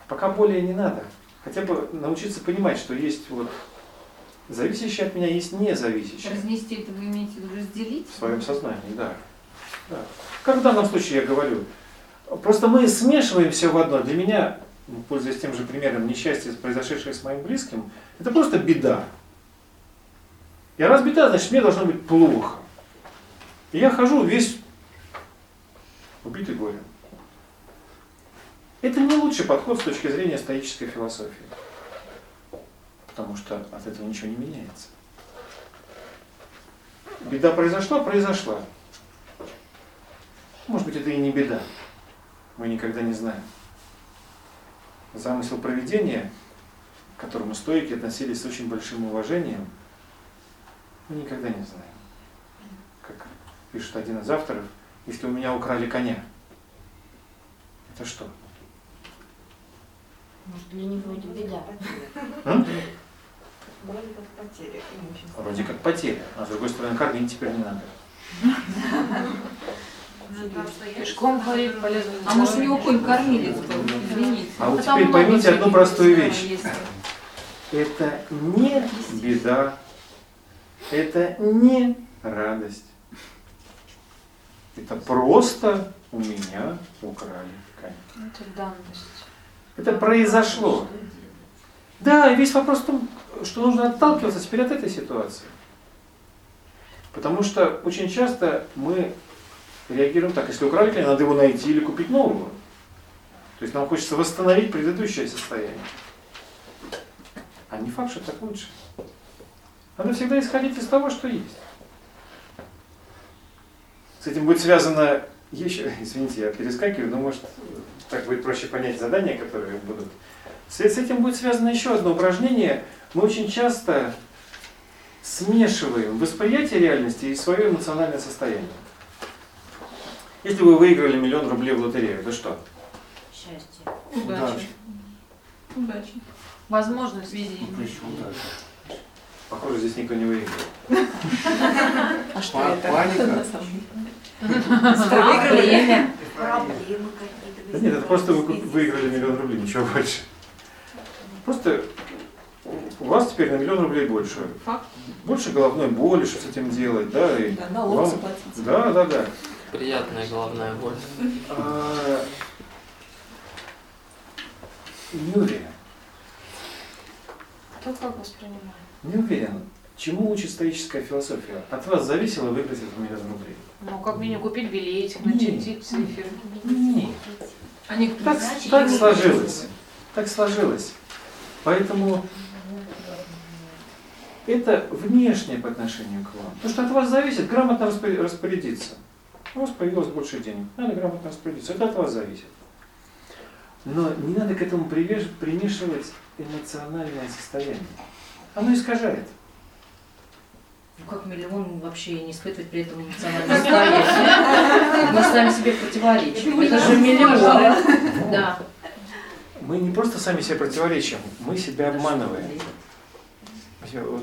Пока более не надо. Хотя бы научиться понимать, что есть вот зависящие от меня, есть независящие. Разнести это вы имеете в виду разделить? В своем сознании, да. да. Как в данном случае я говорю. Просто мы смешиваем все в одно. Для меня, пользуясь тем же примером несчастья, произошедшее с моим близким, это просто беда. И раз беда, значит, мне должно быть плохо. И я хожу весь убитый горем. Это не лучший подход с точки зрения стоической философии. Потому что от этого ничего не меняется. Беда произошла, произошла. Может быть, это и не беда. Мы никогда не знаем. Замысел провидения, к которому стоики относились с очень большим уважением, мы никогда не знаем. Как пишет один из авторов, если у меня украли коня, это что? Может, для него это беда. А? Вроде как потеря. Вроде как потеря. А с другой стороны, кормить теперь не надо. Пешком ходить полезно. А может, у него конь кормилец был? Извините. А вот теперь поймите одну простую вещь. Это не беда. Это не радость. Это просто у меня украли коня. Это данность. Это произошло. Да, и весь вопрос в том, что нужно отталкиваться теперь от этой ситуации. Потому что очень часто мы реагируем так, если украли коня, надо его найти или купить нового. То есть нам хочется восстановить предыдущее состояние. А не факт, что так лучше. Надо всегда исходить из того, что есть. С этим будет связано еще, извините, я перескакиваю, но может так будет проще понять задания, которые будут. С этим будет связано еще одно упражнение. Мы очень часто смешиваем восприятие реальности и свое эмоциональное состояние. Если вы выиграли миллион рублей в лотерею, то что? Счастье. Удача. Удача. Возможность везения. Похоже, здесь никто не выиграл. А что это? Паника? Проблемы. Проблемы какие-то. Да нет, это просто вы выиграли миллион рублей, ничего больше. Просто у вас теперь на миллион рублей больше. Больше головной боли, что с этим делать, да? И да, налог заплатить. Да, да, да. Приятная головная боль. Юрия. Кто как воспринимает? Не уверен. Чему учит стоическая философия? От вас зависело выиграть этот миллион рублей. Ну, как минимум купить билетик, начертить циферки. Нет. Они так, так сложилось. Так сложилось. Поэтому это внешнее по отношению к вам. Потому что от вас зависит грамотно распорядиться. У вас появилось больше денег. Надо грамотно распорядиться. Это от вас зависит. Но не надо к этому примешивать эмоциональное состояние. Оно искажает. Ну как миллион вообще не испытывать при этом эмоциональное состояние? Мы сами себе противоречим. Это же миллион. Да. Мы не просто сами себе противоречим, мы себя обманываем.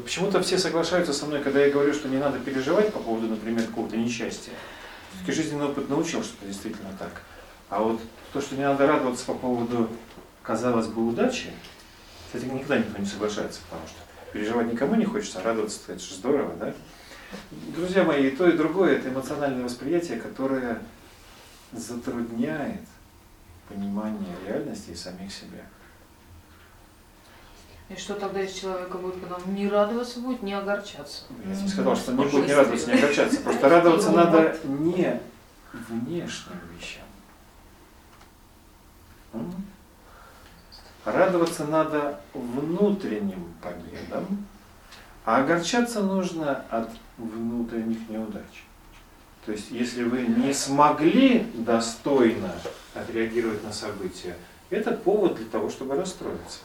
Почему-то все соглашаются со мной, когда я говорю, что не надо переживать по поводу, например, какого-то несчастья. Все-таки жизненный опыт научил, что это действительно так. А вот то, что не надо радоваться по поводу, казалось бы, удачи, кстати, никогда никто не соглашается, потому что переживать никому не хочется, а радоваться, это же здорово, да? Друзья мои, и то, и другое – это эмоциональное восприятие, которое затрудняет понимание реальности и самих себя. И что тогда, если человека будет потом не радоваться, будет не огорчаться? Я не сказал, что не будет не радоваться, не огорчаться. Просто радоваться надо не внешним вещам. Радоваться надо внутренним победам, а огорчаться нужно от внутренних неудач. То есть, если вы не смогли достойно отреагировать на события, это повод для того, чтобы расстроиться.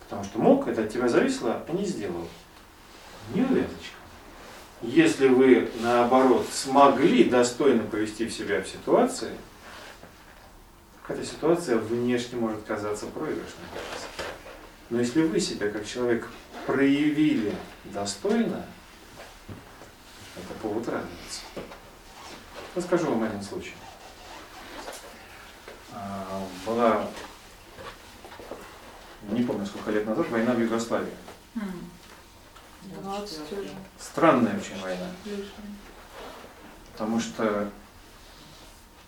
Потому что мог, это от тебя зависело, а не сделал. Неувязочка. Если вы, наоборот, смогли достойно повести себя в ситуации, эта ситуация внешне может казаться проигрышной. Но если вы себя как человек проявили достойно, это повод радоваться. Расскажу вам один случай. Была... Не помню, сколько лет назад, война в Югославии. Странная очень война. Потому что,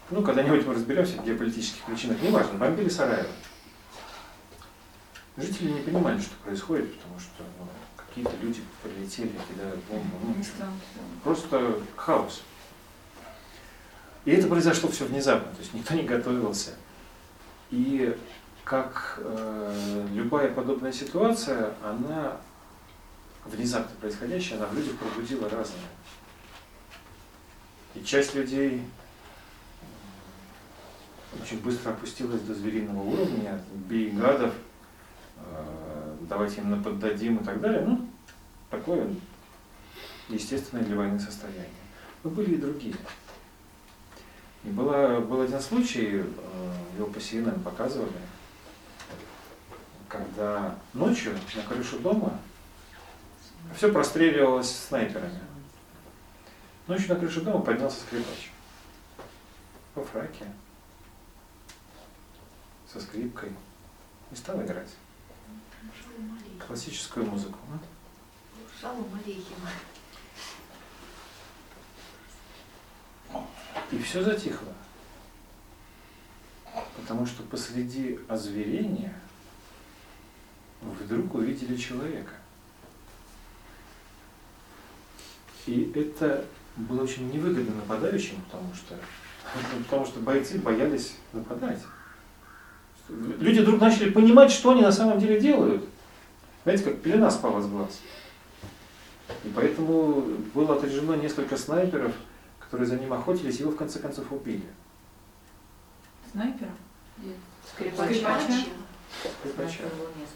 ну, когда-нибудь мы разберемся в геополитических причинах, неважно, бомбили Сараево. Жители не понимали, что происходит, потому что ну, какие-то люди прилетели, кидают бомбу. Ну, просто хаос. И это произошло все внезапно, то есть никто не готовился. И как э, любая подобная ситуация, она внезапно происходящая, она в людях пробудила разное. И часть людей очень быстро опустилась до звериного уровня, бей гадов, э, давайте им наподдадим и так далее. Ну, такое естественное для войны состояние. Но были и другие. И была, был один случай, э, его по Си Эн Эн показывали, когда ночью на крышу дома все простреливалось снайперами. Ночью на крышу дома поднялся скрипач. Во фраке. Со скрипкой. И стал играть. Классическую музыку. Шалом алейхим. И все затихло. Потому что посреди озверения вдруг увидели человека. И это было очень невыгодно нападающим, потому что, потому что бойцы боялись нападать. Люди вдруг начали понимать, что они на самом деле делают. Знаете, как пелена спала с глаз. И поэтому было отряжено несколько снайперов, которые за ним охотились, его в конце концов убили. Снайпера? Скрипача? Скрипача.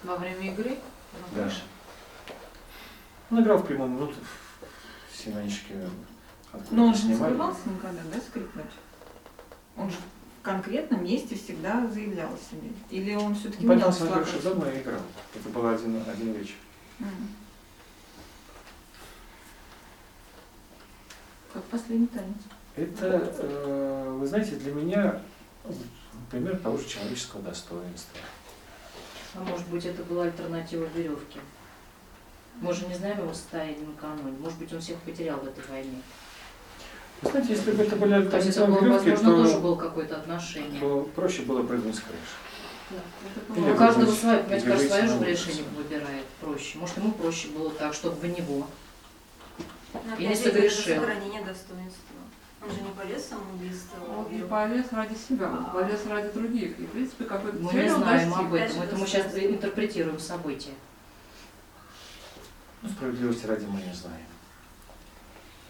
Во время игры? Да. Он играл в прямом, ну, в синанечке. Но он же не скрывался никогда, да, скрипач? Он же в конкретном месте всегда заявлял о себе. Или он все-таки менял слова? Он поднялся на крышу дома и играл. Это был один, один вечер. Mm. Как последний танец. Это, э, вы знаете, для меня пример того же человеческого достоинства. А может быть, это была альтернатива веревке? Мы же не знаем его состояние накануне. Может быть, он всех потерял в этой войне. Кстати, если бы это были альтернативы веревки, возможно, то тоже было какое-то отношение. То проще было прыгнуть с крыши. Да. Или у каждого свое, понимаете, каждый свое же решение выбирает проще. Может, ему проще было так, чтобы в него. И не согрешил. Это сохранение достоинства. Он же не полез самоубийство. Он не полез ради себя, он полез ради других. И в принципе какой-то мы не знаем об этом. Это мы сейчас интерпретируем события. Ну, справедливости ради мы не знаем.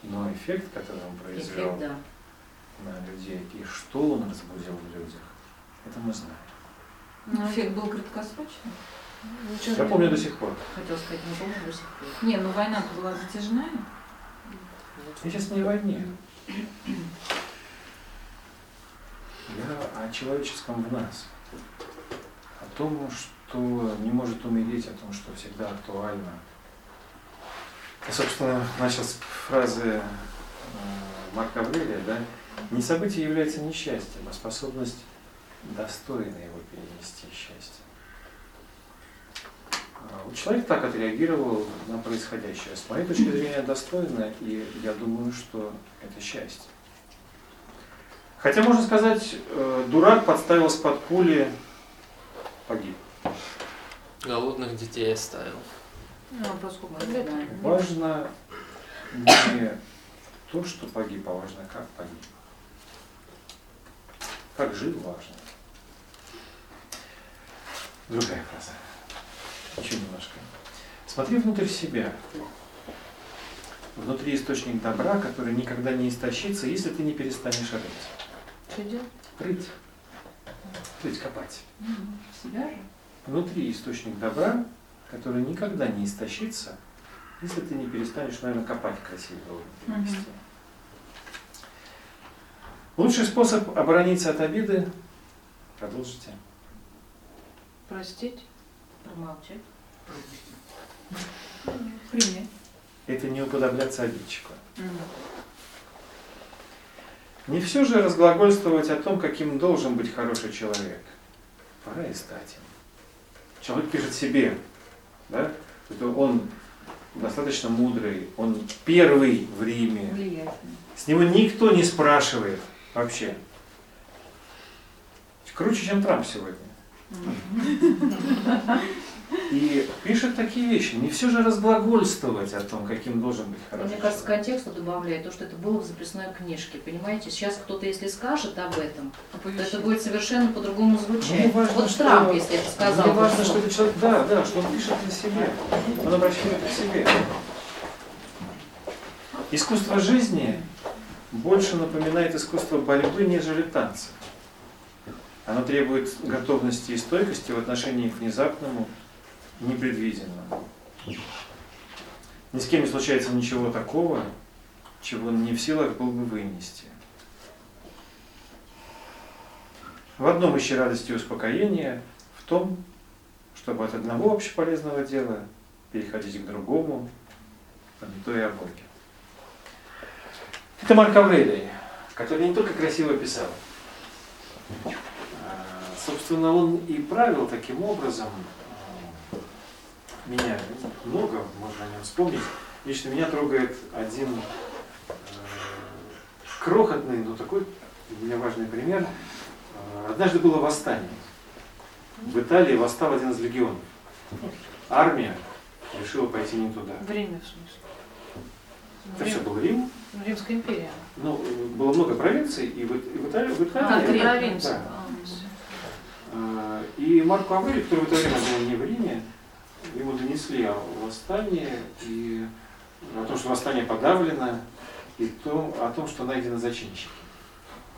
Но эффект, который он произвел эффект, да, на людей, и что он разбудил в людях, это мы знаем. Но эффект был краткосрочный. Ну, я помню до сих пор. Хотел сказать, не помню до сих пор. Не, ну война была затяжная. Я сейчас не о войне. Я о человеческом в нас. О том, что не может умереть, о том, что всегда актуально. Я, собственно, начал с фразы Марка Аврелия, да? Не событие является несчастьем, а способность достойно его перенести счастье. Вот человек так отреагировал на происходящее. С моей точки зрения, достойно, и я думаю, что это счастье. Хотя, можно сказать, дурак подставился под пули, погиб. Голодных детей оставил. Ну, поскольку важно не то, что погиб, а важно, как погиб. Как жил, важно. Другая фраза. Еще немножко. Смотри внутрь себя. Внутри источник добра, который никогда не истощится, если ты не перестанешь рыть. Что делать? Рыть. Рыть, копать. Угу. Себя же? Внутри источник добра, который никогда не истощится, если ты не перестанешь, наверное, копать красивее. Угу. Лучший способ оборониться от обиды. Продолжите. Простить. Промолчать. Принять. Это не уподобляться обидчику. Угу. Не все же разглагольствовать о том, каким должен быть хороший человек. Пора и стать им. Человек пишет себе, да? Он достаточно мудрый, он первый в Риме. Влиятельный. С него никто не спрашивает вообще. Круче, чем Трамп сегодня. И пишет такие вещи. Не все же разглагольствовать о том, каким должен быть хороший человек. Мне кажется, контексту добавляет то, что это было в записной книжке. Понимаете, сейчас кто-то, если скажет об этом, то это будет совершенно по-другому звучать. Ну, важно, вот Трамп, если это сказал. Мне важно, что это человек, да, да, что он пишет на себе. Он обращается к себе. Искусство жизни больше напоминает искусство борьбы, нежели танцы. Оно требует готовности и стойкости в отношении к внезапному, непредвиденному. Ни с кем не случается ничего такого, чего он не в силах был бы вынести. В одном ищи радости и успокоения, в том, чтобы от одного общеполезного дела переходить к другому, памятуя о Боге. Это Марк Аврелий, который не только красиво писал. Собственно, он и правил таким образом меня. Много можно о нем вспомнить. Лично меня трогает один крохотный, но такой для меня важный пример. Однажды было восстание. В Италии восстал один из легионов. Армия решила пойти не туда. Время, в смысле. Это Рим. Все был Рим. Римская империя. Ну, было много провинций, и в, и в Италии... В Италии а, и, да, Римская. Да. И Марку Аврелию, который в это время был не в Риме, ему донесли о восстании, и о том, что восстание подавлено, и то, о том, что найдены зачинщики.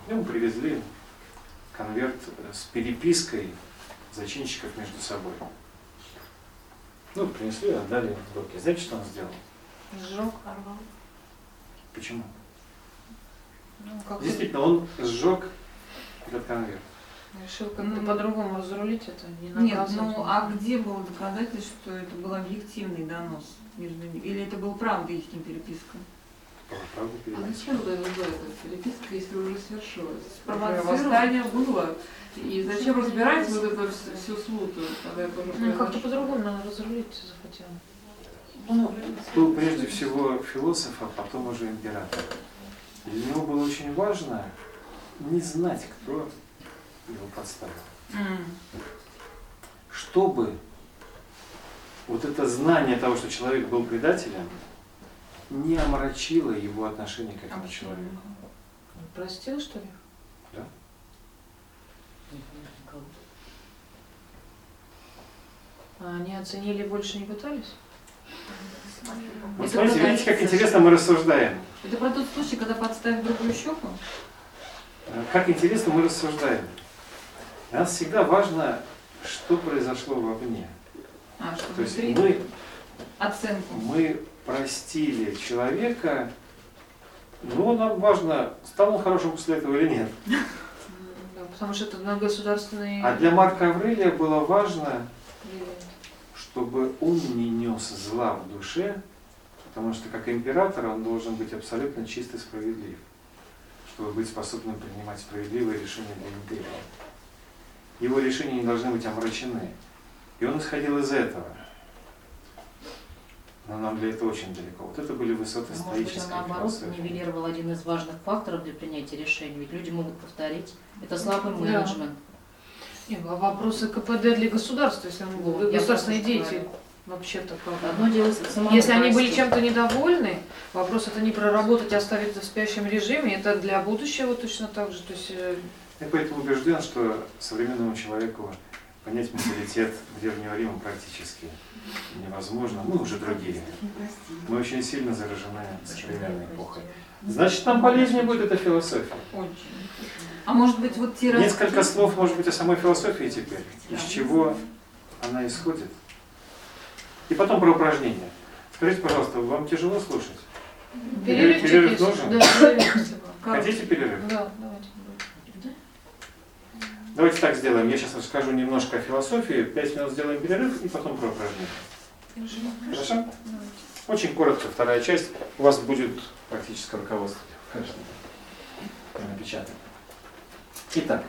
Ему привезли конверт с перепиской зачинщиков между собой. Ну, принесли, отдали в руки. Знаете, что он сделал? Сжег, порвал. Почему? Ну, как действительно, ты... он сжег этот конверт. Решил как-то ну, по-другому разрулить это, не наказывать. Нет, ну а где было доказательство, что это был объективный донос между ними? Или это была правда их переписка? Правда переписка. А зачем была эта переписка, если уже свершилось? Восстание было. И зачем разбирать вот эту всю смуту? Ну, как-то по-другому надо разрулить захотела. Он был прежде всего философ, а потом уже император. И для него было очень важно не знать, кто его подставил. Mm. Чтобы вот это знание того, что человек был предателем, не омрачило его отношение к этому а человеку. Он простил, что ли? Да. А они оценили и больше не пытались? Вот смотрите, видите, как интересно мы рассуждаем. Это про тот случай, когда подставим другую щеку? Как интересно мы рассуждаем. Для нас всегда важно, что произошло вовне. А, что то есть мы, оценку. Мы простили человека Но нам важно, стал он хорошим после этого или нет. Потому что это на государственные... А для Марка Аврелия было важно, чтобы он не нес зла в душе, потому что как император он должен быть абсолютно чист и справедлив, чтобы быть способным принимать справедливые решения для империи. Его решения не должны быть омрачены. И он исходил из этого. Но нам для этого очень далеко. Вот это были высоты стоической философии. Наоборот, нивелировал один из важных факторов для принятия решений. Ведь люди могут повторить. Это слабый менеджмент. Да. И вопросы КПД для государства, если он был. Государственные деятели. Вообще-то как. Если они были чем-то недовольны, вопрос это не проработать, оставить в спящем режиме. Это для будущего точно так же. То есть... Я поэтому убежден, что современному человеку понять менталитет Древнего Рима практически невозможно. Мы уже другие. Мы очень сильно заражены современной эпохой. Значит, нам полезнее будет эта философия. Очень. А может быть, вот те несколько раз... слов, может быть, о самой философии теперь, да, из чего она исходит. И потом про упражнения. Скажите, пожалуйста, вам тяжело слушать? Перерыв, перерыв нужен? Да, перерыв. Хотите перерыв? Да, давайте. Давайте так сделаем. Я сейчас расскажу немножко о философии. Пять минут сделаем перерыв и потом про упражнения. Хорошо? Давайте. Очень коротко. Вторая часть. У вас будет практическое руководство. Конечно. Напечатаем. Итак,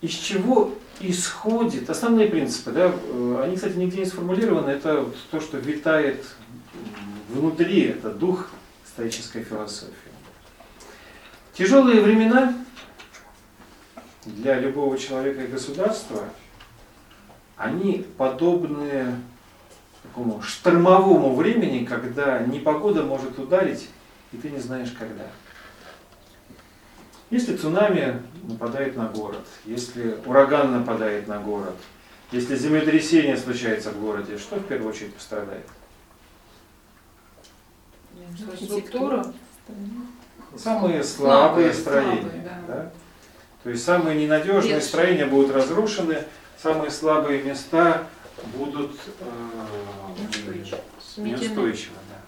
из чего исходит основные принципы, да? Они, кстати, нигде не сформулированы, это то, что витает внутри, это дух стоической философии. Тяжелые времена для любого человека и государства, они подобны такому штормовому времени, когда непогода может ударить, и ты не знаешь когда. Если цунами нападает на город, если ураган нападает на город, если землетрясение случается в городе, что в первую очередь пострадает? Архитектура. Самые слабые, слабые строения. Слабые, да. Да? То есть самые ненадежные Нет, строения будут разрушены, самые слабые места будут э, неустойчивы. Да.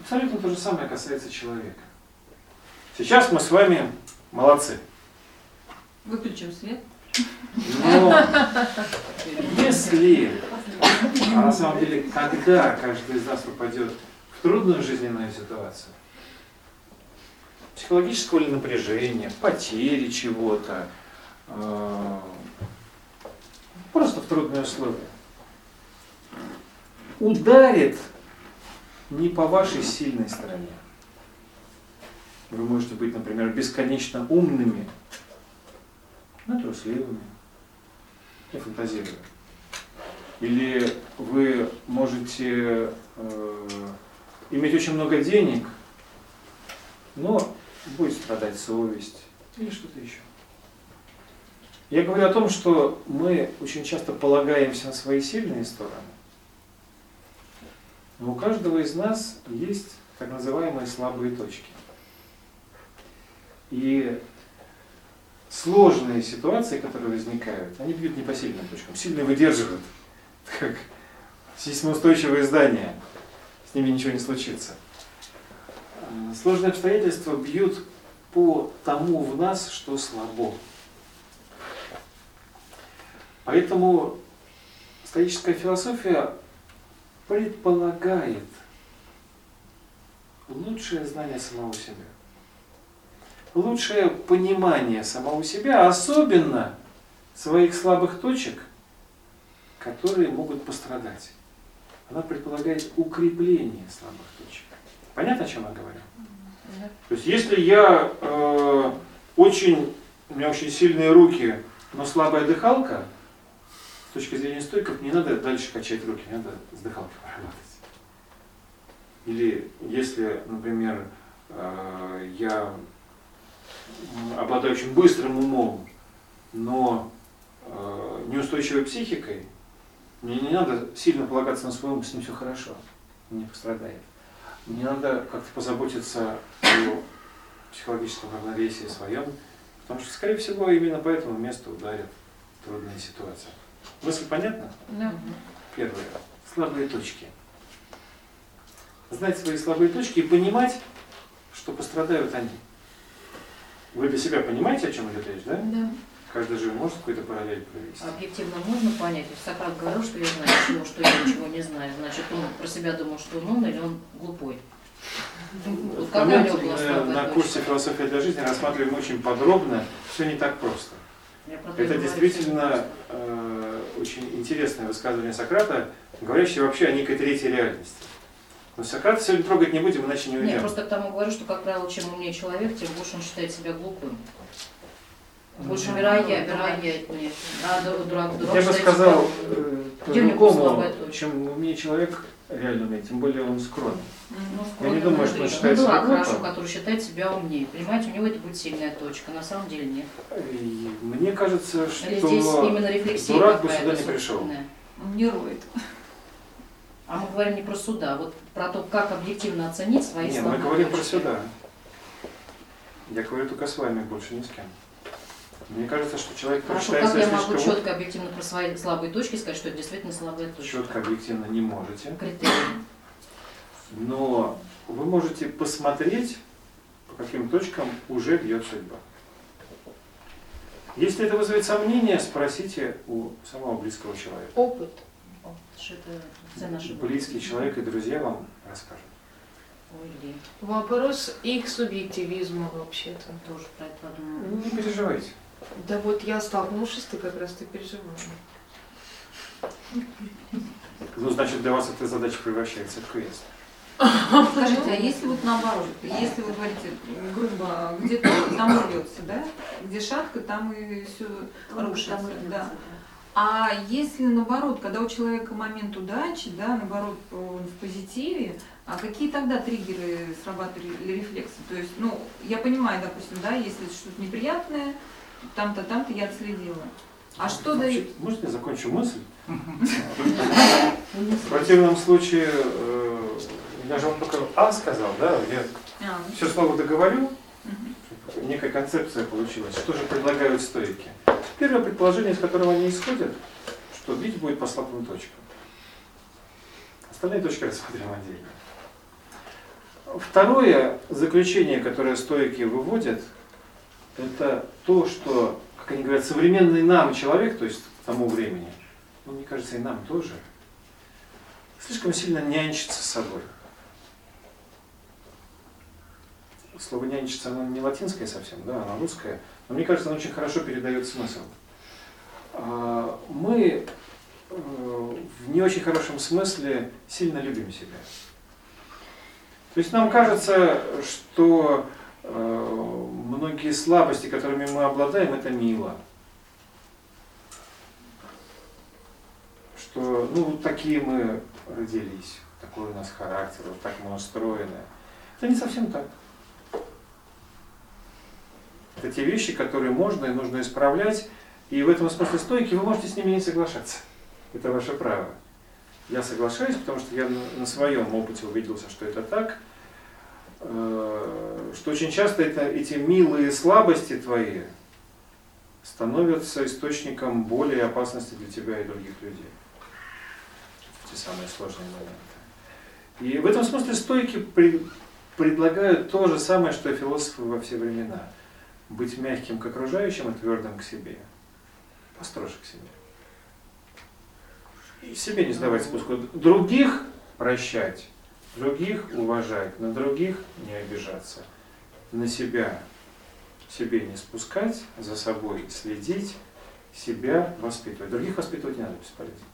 Абсолютно то же самое касается человека. Сейчас мы с вами... Молодцы. Выключим свет. Но если, а на самом деле, когда каждый из нас попадет в трудную жизненную ситуацию, психологического ли напряжения, потери чего-то, просто в трудные условия, ударит не по вашей сильной стороне. Вы можете быть, например, бесконечно умными, но трусливыми. Я фантазирую. Или вы можете э, иметь очень много денег, но будет страдать совесть или что-то еще. Я говорю о том, что мы очень часто полагаемся на свои сильные стороны. Но у каждого из нас есть так называемые слабые точки. И сложные ситуации, которые возникают, они бьют не по сильным точкам. Сильные выдерживают, как сейсмоустойчивые здания. С ними ничего не случится. Сложные обстоятельства бьют по тому в нас, что слабо. Поэтому стоическая философия предполагает лучшее знание самого себя. Лучшее понимание самого себя, особенно своих слабых точек, которые могут пострадать. Она предполагает укрепление слабых точек. Понятно, о чем я говорю? Да. То есть, если я э, очень, у меня очень сильные руки, но слабая дыхалка, с точки зрения стойков, не надо дальше качать руки, не надо с дыхалкой поработать. Или если, например, э, я обладаю очень быстрым умом, но э, неустойчивой психикой, мне не надо сильно полагаться на свой ум, с ним все хорошо, не пострадает. Мне надо как-то позаботиться о психологическом равновесии своем, потому что, скорее всего, именно по этому месту ударят трудные ситуации. Мысль понятна? Да. Первое. Слабые точки. Знать свои слабые точки и понимать, что пострадают они. Вы для себя понимаете, о чем идет речь, да? Да. Каждый же может какой-то параллель провести. Объективно можно понять. Сократ говорил, что я знаю ничего, что я ничего не знаю. Значит, он про себя думал, что он умный или он глупой. Вот момент, на курсе «Философия для жизни» рассматриваем очень подробно. Все не так просто. Это действительно э, очень интересное высказывание Сократа, говорящее вообще о некой третьей реальности. Но Сократа сегодня трогать не будем, иначе не уйдем. Я просто к тому говорю, что, как правило, чем умнее человек, тем больше он считает себя глупым. Больше вероятнее, вероятнее. А дурак, дурак. Я бы сказал, по-другому, чем умнее человек, реально умеет, тем более он скромный. Ну, скромный. Я не думаю, что он считает себя глупым. Хорошо, который считает себя умнее. Понимаете, у него это будет сильная точка, на самом деле нет. И мне кажется, что дурак бы сюда не пришел. Не роет. А мы говорим не про суда, вот про то, как объективно оценить свои Нет, слова. Нет, мы говорим про суда. Я говорю только с вами, больше ни с кем. Мне кажется, что человек Хорошо, считает себя слишком... Хорошо, как я могу четко, объективно про свои слабые точки сказать, что это действительно слабая точка? Четко, объективно не можете. Критерии. Но вы можете посмотреть, по каким точкам уже бьет судьба. Если это вызовет сомнения, спросите у самого близкого человека. Опыт. Близкий человек и друзья вам расскажут. Ой, вопрос их субъективизма вообще-то тоже про это подумала. Ну, не переживайте. Да вот я столкнувшись, ты как раз ты переживала. Ну, значит, для вас эта задача превращается в квест. Скажите, а если вот наоборот, если вы говорите, грубо, где там рвется, да? Где шатка, там и все рушится. Да. А если наоборот, когда у человека момент удачи, да, наоборот, он в позитиве, а какие тогда триггеры срабатывали или рефлексы? То есть, ну, я понимаю, допустим, да, если что-то неприятное, там-то, там-то я отследила. А что дает? Может, я закончу мысль? В противном случае, даже он только «а» сказал, да, я все слово договорю, некая концепция получилась. Что же предлагают стоики? Первое предположение, из которого они исходят, что бить будет по слабым точкам. Остальные точки рассмотрим отдельно. Второе заключение, которое стоики выводят, это то, что, как они говорят, современный нам человек, то есть тому времени, ну, мне кажется, и нам тоже, слишком сильно нянчится с собой. Слово «нянчится» оно не латинское совсем, да, оно русское, но мне кажется, оно очень хорошо передает смысл. Мы в не очень хорошем смысле сильно любим себя. То есть нам кажется, что многие слабости, которыми мы обладаем, это мило. Что, ну, такие мы родились, такой у нас характер, вот так мы устроены. Это не совсем так. Это те вещи, которые можно и нужно исправлять. И в этом смысле стойки, вы можете с ними не соглашаться. Это ваше право. Я соглашаюсь, потому что я на своем опыте убедился, что это так. Что очень часто это, эти милые слабости твои становятся источником боли и опасности для тебя и других людей. Те самые сложные моменты. И в этом смысле стойки при, предлагают то же самое, что и философы во все времена. Быть мягким к окружающим и твердым к себе. Построже к себе. И себе не сдавать спуску. Других прощать, других уважать, на других не обижаться. На себя себе не спускать, за собой следить, себя воспитывать. Других воспитывать не надо, бесполезно.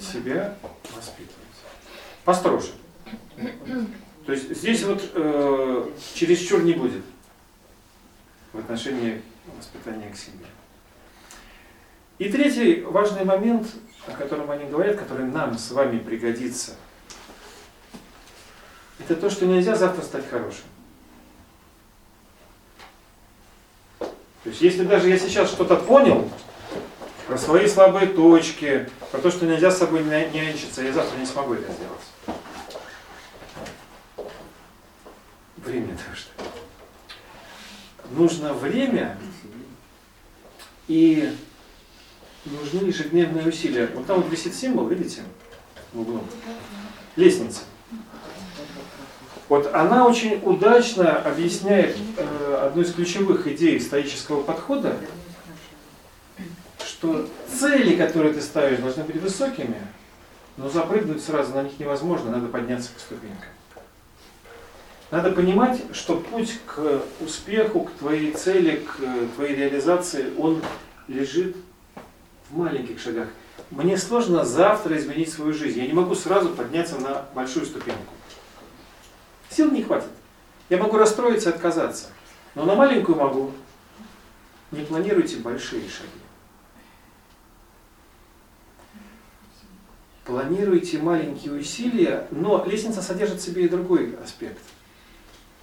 Себя воспитывать. Построже. То есть здесь вот э, чересчур не будет. В отношении воспитания к себе. И третий важный момент, о котором они говорят, который нам с вами пригодится, это то, что нельзя завтра стать хорошим. То есть, если даже я сейчас что-то понял про свои слабые точки, про то, что нельзя с собой нянчиться, я завтра не смогу это сделать. Время того, что... Нужно время и нужны ежедневные усилия. Вот там вот висит символ, видите, в углу. Лестница. Вот она очень удачно объясняет э, одну из ключевых идей стоического подхода, что цели, которые ты ставишь, должны быть высокими, но запрыгнуть сразу на них невозможно, надо подняться по ступенькам. Надо понимать, что путь к успеху, к твоей цели, к твоей реализации, он лежит в маленьких шагах. Мне сложно завтра изменить свою жизнь, я не могу сразу подняться на большую ступеньку. Сил не хватит. Я могу расстроиться и отказаться, но на маленькую могу. Не планируйте большие шаги. Планируйте маленькие усилия, но лестница содержит в себе и другой аспект.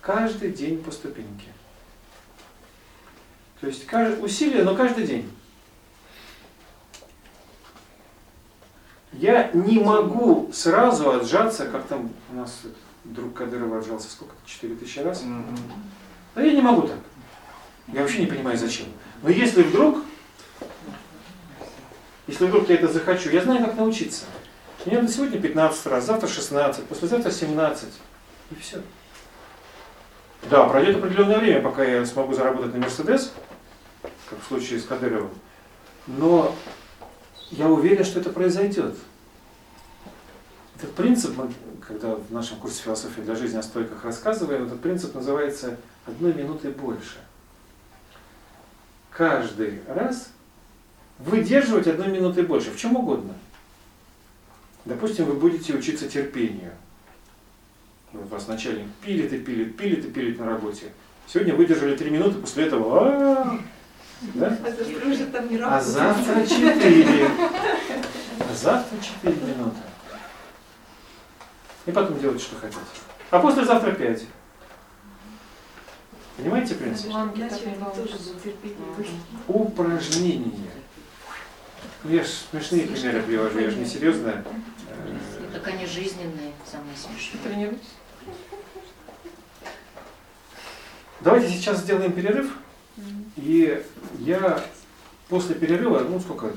Каждый день по ступеньке. То есть усилия, но каждый день. Я не могу сразу отжаться, как там у нас друг Кадырова отжался сколько-то, четыре тысячи раз. Да я не могу так. Я вообще не понимаю, зачем. Но если вдруг, если вдруг я это захочу, я знаю, как научиться. Мне надо сегодня пятнадцать раз, завтра шестнадцать, послезавтра семнадцать. И все. Да, пройдет определенное время, пока я смогу заработать на Мерседес, как в случае с Кадыровым. Но я уверен, что это произойдет. Этот принцип, мы, когда в нашем курсе «Философия для жизни» о стойках рассказываем, этот принцип называется «одной минуты больше». Каждый раз выдерживать одной минуты больше, в чем угодно. Допустим, вы будете учиться терпению. Вас начальник пилит и пилит, пилит и пилит на работе. Сегодня выдержали три минуты, после этого... Да? А завтра четыре. А завтра четыре минуты. И потом делайте, что хотите. А послезавтра пять. Понимаете принцип? Упражнение. Ну, я же смешные примеры привожу, я же не серьезная. Так они жизненные, самые смешные. Тренируйтесь. Давайте сейчас сделаем перерыв. И я после перерыва, ну сколько,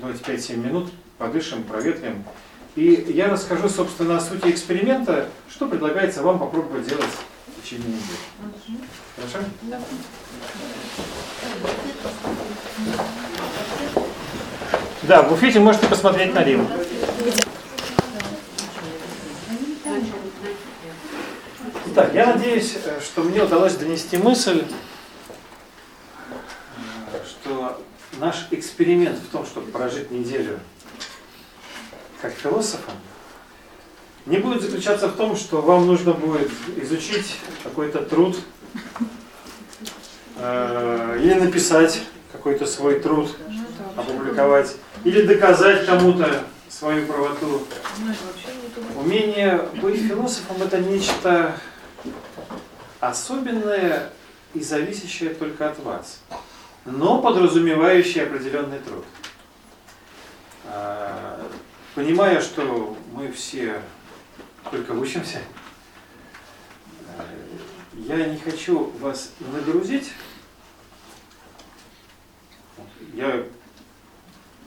давайте пять-семь минут, подышим, проветрим. И я расскажу, собственно, о сути эксперимента, что предлагается вам попробовать делать в течение недели. Хорошо? Да. Да, в буфете можете посмотреть на Риму. Итак, я надеюсь, что мне удалось донести мысль, что наш эксперимент в том, чтобы прожить неделю как философом, не будет заключаться в том, что вам нужно будет изучить какой-то труд э, или написать какой-то свой труд, опубликовать, или доказать кому-то свою правоту. Умение быть философом — это нечто особенное и зависящее только от вас, но подразумевающее определенный труд. Понимая, что мы все только учимся, я не хочу вас нагрузить. Я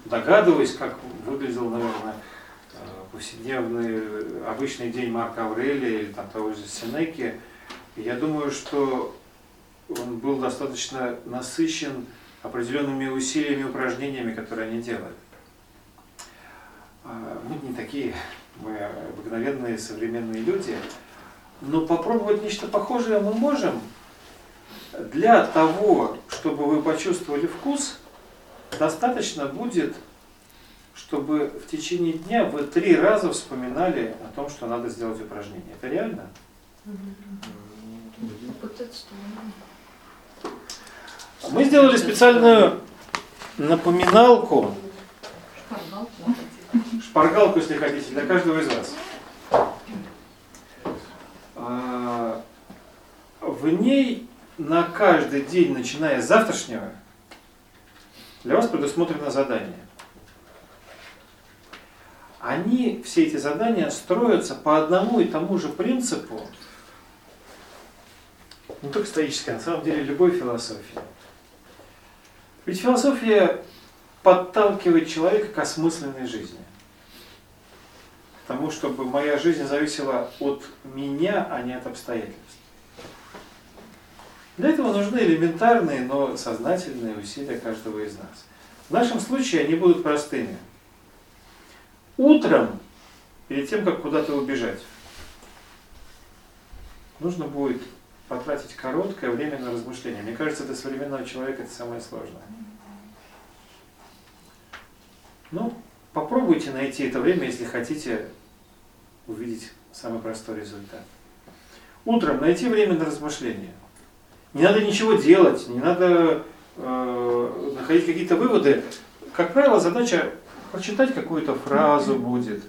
догадываюсь, как выглядел, наверное, повседневный, обычный день Марка Аврелия или там того же Сенеки. Я думаю, что он был достаточно насыщен определенными усилиями, упражнениями, которые они делают. Мы не такие, мы обыкновенные современные люди, но попробовать нечто похожее мы можем. Для того, чтобы вы почувствовали вкус, достаточно будет, чтобы в течение дня вы три раза вспоминали о том, что надо сделать упражнение. Это реально? Мы сделали специальную напоминалку, шпаргалку, если хотите, для каждого из вас. В ней на каждый день, начиная с завтрашнего, для вас предусмотрено задание. Они, все эти задания, строятся по одному и тому же принципу, не только стоической, а на самом деле любой философии. Ведь философия подталкивает человека к осмысленной жизни. К тому, чтобы моя жизнь зависела от меня, а не от обстоятельств. Для этого нужны элементарные, но сознательные усилия каждого из нас. В нашем случае они будут простыми. Утром, перед тем, как куда-то убежать, нужно будет потратить короткое время на размышления. Мне кажется, для современного человека это самое сложное. Ну, попробуйте найти это время, если хотите увидеть самый простой результат. Утром найти время на размышления. Не надо ничего делать, не надо э, находить какие-то выводы. Как правило, задача прочитать какую-то фразу будет,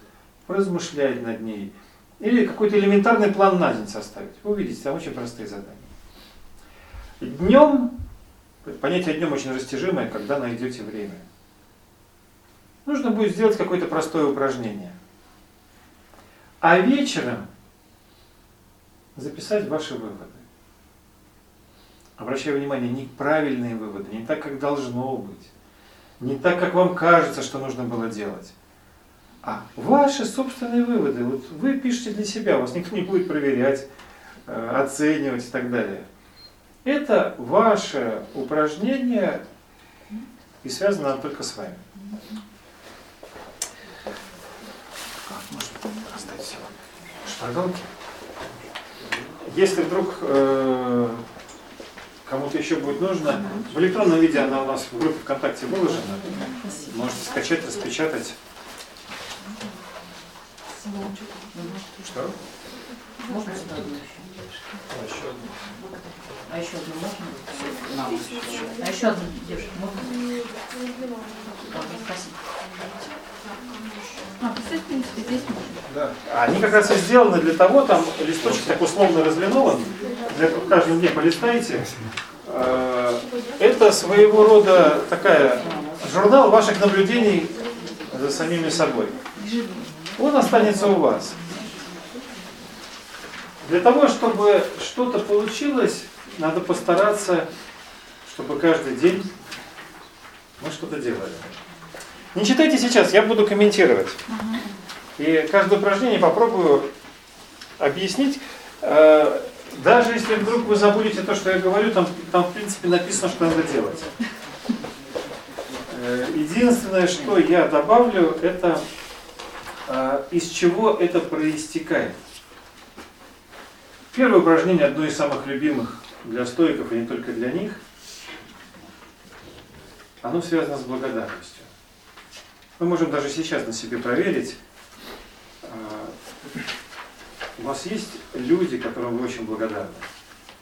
размышлять над ней. Или какой-то элементарный план на день составить. Вы увидите, там очень простые задания. Днем, понятие днем очень растяжимое, когда найдете время. Нужно будет сделать какое-то простое упражнение. А вечером записать ваши выводы. Обращаю внимание, не правильные выводы, не так, как должно быть, не так, как вам кажется, что нужно было делать, а ваши собственные выводы. Вот вы пишете для себя, вас никто не будет проверять, оценивать и так далее. Это ваше упражнение, и связано оно только с вами. Так, можно раздать шпаргалки. Если вдруг э, кому-то еще будет нужно, в электронном виде она у нас в группе ВКонтакте выложена. Можете скачать, распечатать. Что? Можно сюда? А еще одну? А еще одну можно? Нам. А еще одну держи. Можно? Спасибо. А, писать, в принципе, здесь можно. Да. Они как раз и сделаны для того, там листочек так условно разлинован. Для каждого дня полистайте. Это своего рода такая журнал ваших наблюдений за самими собой. Он останется у вас. Для того, чтобы что-то получилось, надо постараться, чтобы каждый день мы что-то делали. Не читайте сейчас, я буду комментировать. И каждое упражнение попробую объяснить. Даже если вдруг вы забудете то, что я говорю, там, там в принципе написано, что надо делать. Единственное, что я добавлю, это из чего это проистекает. Первое упражнение, одно из самых любимых для стоиков, и не только для них, оно связано с благодарностью. Мы можем даже сейчас на себе проверить. У вас есть люди, которым вы очень благодарны?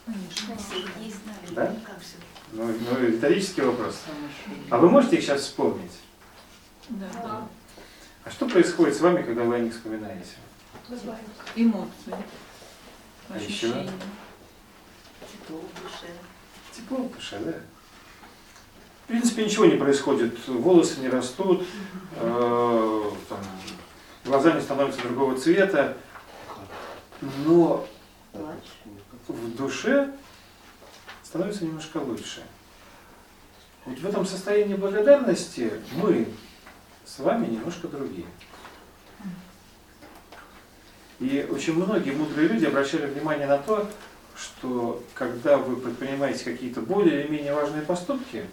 Конечно, есть, наверное. Да? Ну, ну, риторический вопрос. А вы можете их сейчас вспомнить? Да. А что происходит с вами, когда вы о них вспоминаете? Эмоции. А еще? Тепло в душе. Тепло в душе, да. В принципе, ничего не происходит. Волосы не растут, э, там, глаза не становятся другого цвета. Но в душе становится немножко лучше. Вот в этом состоянии благодарности мы с вами немножко другие. И очень многие мудрые люди обращали внимание на то, что когда вы предпринимаете какие-то более или менее важные поступки,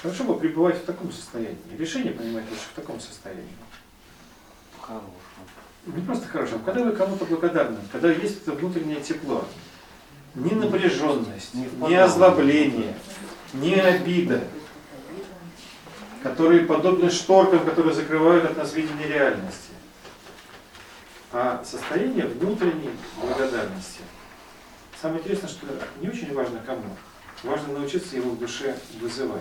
хорошо бы пребывать в таком состоянии. Решение принимать лучше в таком состоянии. Хорошо. Не просто хорошо. Когда вы кому-то благодарны, когда есть это внутреннее тепло, не напряженность, не озлобление, не обида, которые подобны шторкам, которые закрывают от нас видение реальности, а состояние внутренней благодарности. Самое интересное, что не очень важно кому, важно научиться его в душе вызывать.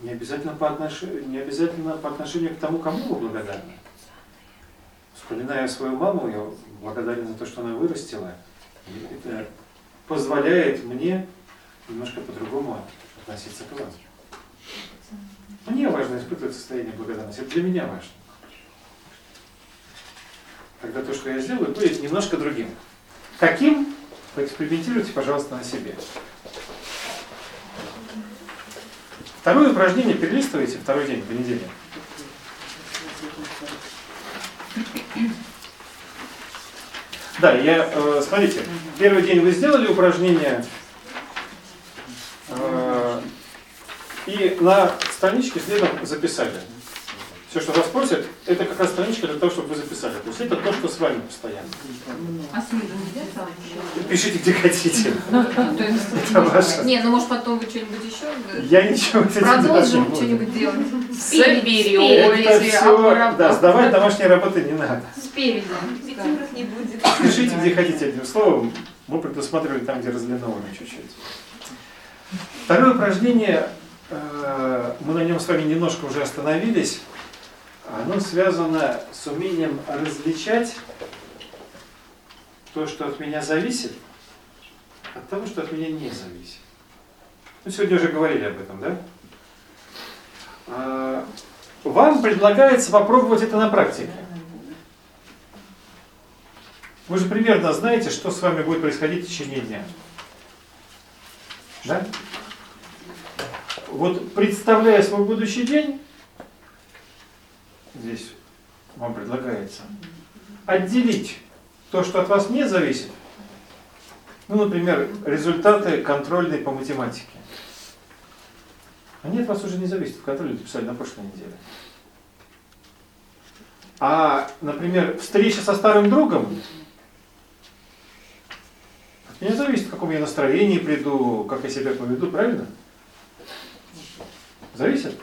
Не обязательно по отношению, не обязательно по отношению к тому, кому вы благодарны. Вспоминая свою маму, я благодарен за то, что она вырастила. И это позволяет мне немножко по-другому относиться к вам. Мне важно испытывать состояние благодарности. Это для меня важно. Тогда то, что я сделаю, будет немножко другим. Каким? Поэкспериментируйте, пожалуйста, на себе. Второе упражнение перелистывайте второй день, понедельник. Да, я, э, смотрите, первый день вы сделали упражнение, э, и на страничке следом записали. Все, что вас просят, это как раз страничка для того, чтобы вы записали. То есть это то, что с вами постоянно. А следом нельзя там еще? Пишите, где хотите. Не, ну может потом вы что-нибудь еще? Я ничего не делаю. Продолжим что-нибудь делать. Соберем. Да, сдавать домашние работы не надо. Спереди. Пятерок не будет. Пишите, где хотите, одним словом. Мы предусматривали там, где разлинованы чуть-чуть. Второе упражнение, мы на нем с вами немножко уже остановились. Оно связано с умением различать то, что от меня зависит, от того, что от меня не зависит. Ну, сегодня уже говорили об этом, да? Вам предлагается попробовать это на практике. Вы же примерно знаете, что с вами будет происходить в течение дня. Да? Вот представляя свой будущий день, здесь вам предлагается отделить то, что от вас не зависит. Ну, например, результаты контрольной по математике. Они от вас уже не зависят. В контрольную писали на прошлой неделе. А, например, встреча со старым другом от меня зависит, в каком я настроении приду, как я себя поведу, правильно? Зависит?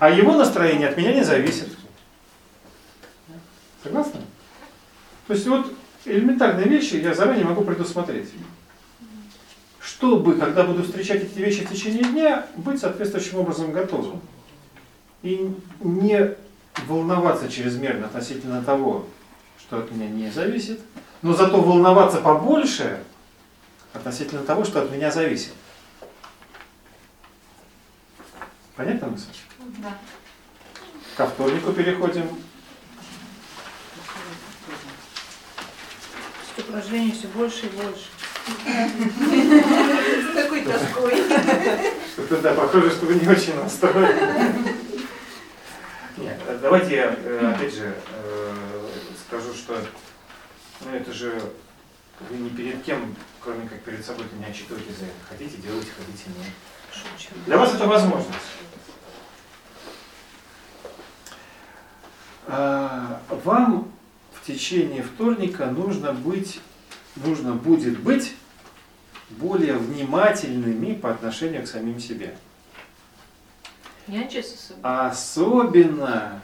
А его настроение от меня не зависит. Согласны? То есть вот элементарные вещи я заранее могу предусмотреть. Чтобы, когда буду встречать эти вещи в течение дня, быть соответствующим образом готовым. И не волноваться чрезмерно относительно того, что от меня не зависит, но зато волноваться побольше относительно того, что от меня зависит. Понятно, мысль? Да. Ко вторнику переходим. Упражнений все больше и больше. С такой тоской. Да, похоже, что вы не очень настроены. Нет, давайте я, опять же, скажу, что ну это же вы ни перед кем, кроме как перед собой, не отчитываете за это. Хотите делать, хотите нет. Для вас это возможность. Вам в течение вторника нужно быть, нужно будет быть более внимательными по отношению к самим себе. Особенно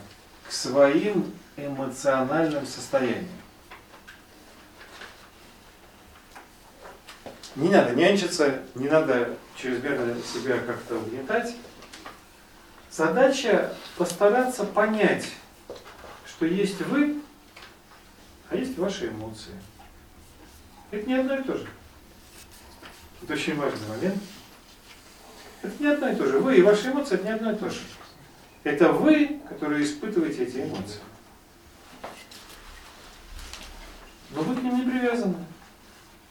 к своим эмоциональным состояниям. Не надо нянчиться, не надо чрезмерно себя как-то угнетать. Задача постараться понять, что есть вы, а есть ваши эмоции. Это не одно и то же. Это очень важный момент. Это не одно и то же. Вы и ваши эмоции – это не одно и то же. Это вы, которые испытываете эти эмоции. Но вы к ним не привязаны.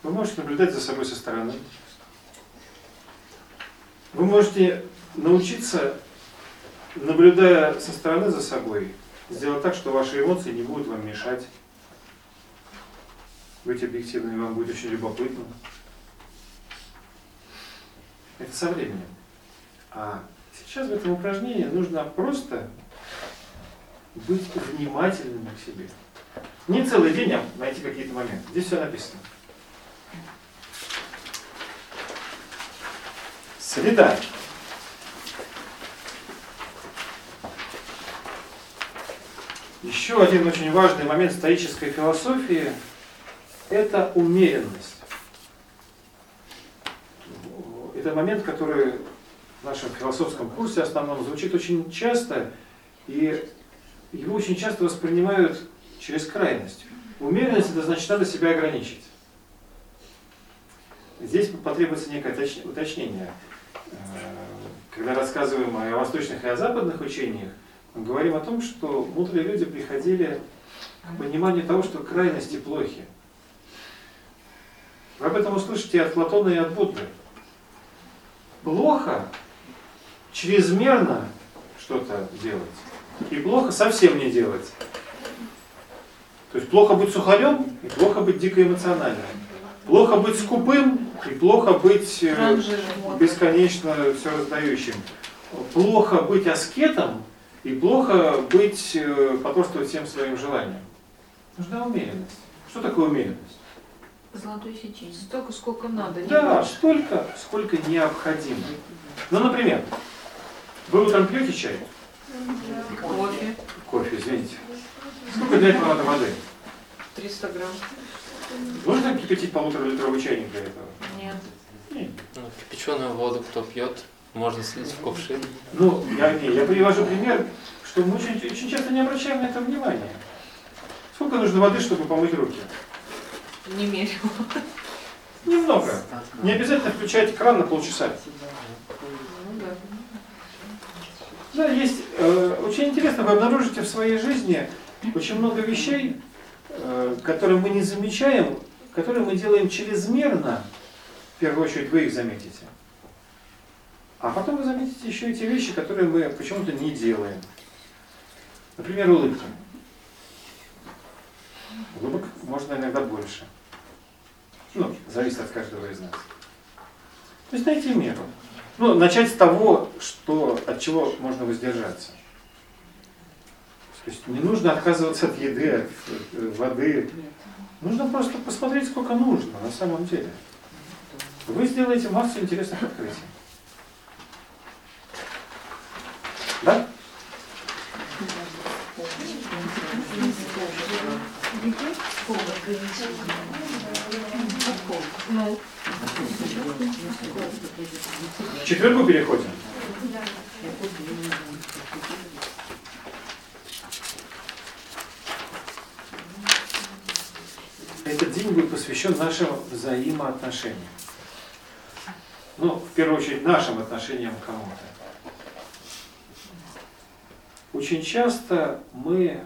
Вы можете наблюдать за собой со стороны. Вы можете научиться, наблюдая со стороны за собой, сделать так, что ваши эмоции не будут вам мешать. Быть объективными вам будет очень любопытно. Это со временем. А сейчас в этом упражнении нужно просто быть внимательными к себе. Не целый день, а найти какие-то моменты. Здесь все написано. Среда. Еще один очень важный момент стоической философии – это умеренность. Это момент, который в нашем философском курсе основном звучит очень часто, и его очень часто воспринимают через крайность. Умеренность – это значит, надо себя ограничить. Здесь потребуется некое уточнение. Когда рассказываем о восточных и о западных учениях, мы говорим о том, что мудрые люди приходили к пониманию того, что крайности плохи. Вы об этом услышите от Платона и от Будды. Плохо чрезмерно что-то делать, и плохо совсем не делать. То есть плохо быть сухарем и плохо быть дико эмоциональным. Плохо быть скупым и плохо быть бесконечно все раздающим. Плохо быть аскетом и плохо быть, потворствовать всем своим желаниям. Нужна умеренность. Что такое умеренность? Золотое сечение. Столько, сколько надо. Не да, больше. Столько, сколько необходимо. Ну, например, вы утром пьете чай? Да. Кофе. Кофе, извините. Сколько для этого надо воды? триста грамм. Нужно кипятить полуторалитровый чайник для этого? Нет. Нет. Ну, кипяченую воду кто пьет, можно слить в кувшин. Ну, я, не, я привожу пример, что мы очень, очень часто не обращаем на это внимания. Сколько нужно воды, чтобы помыть руки? Не мерила. Немного. Не обязательно включать кран на полчаса. Да, есть э, очень интересно, вы обнаружите в своей жизни очень много вещей, э, которые мы не замечаем, которые мы делаем чрезмерно. В первую очередь вы их заметите. А потом вы заметите еще и те вещи, которые мы почему-то не делаем. Например, улыбка. Улыбок можно иногда больше. Ну, зависит от каждого из нас. То есть найти меру. Ну, начать с того, что, от чего можно воздержаться. То есть не нужно отказываться от еды, от воды. Нужно просто посмотреть, сколько нужно на самом деле. Вы сделаете массу интересных открытий. Да? К четвергу переходим. Этот день будет посвящен нашим взаимоотношениям. Ну, в первую очередь, нашим отношениям к кому-то. Очень часто мы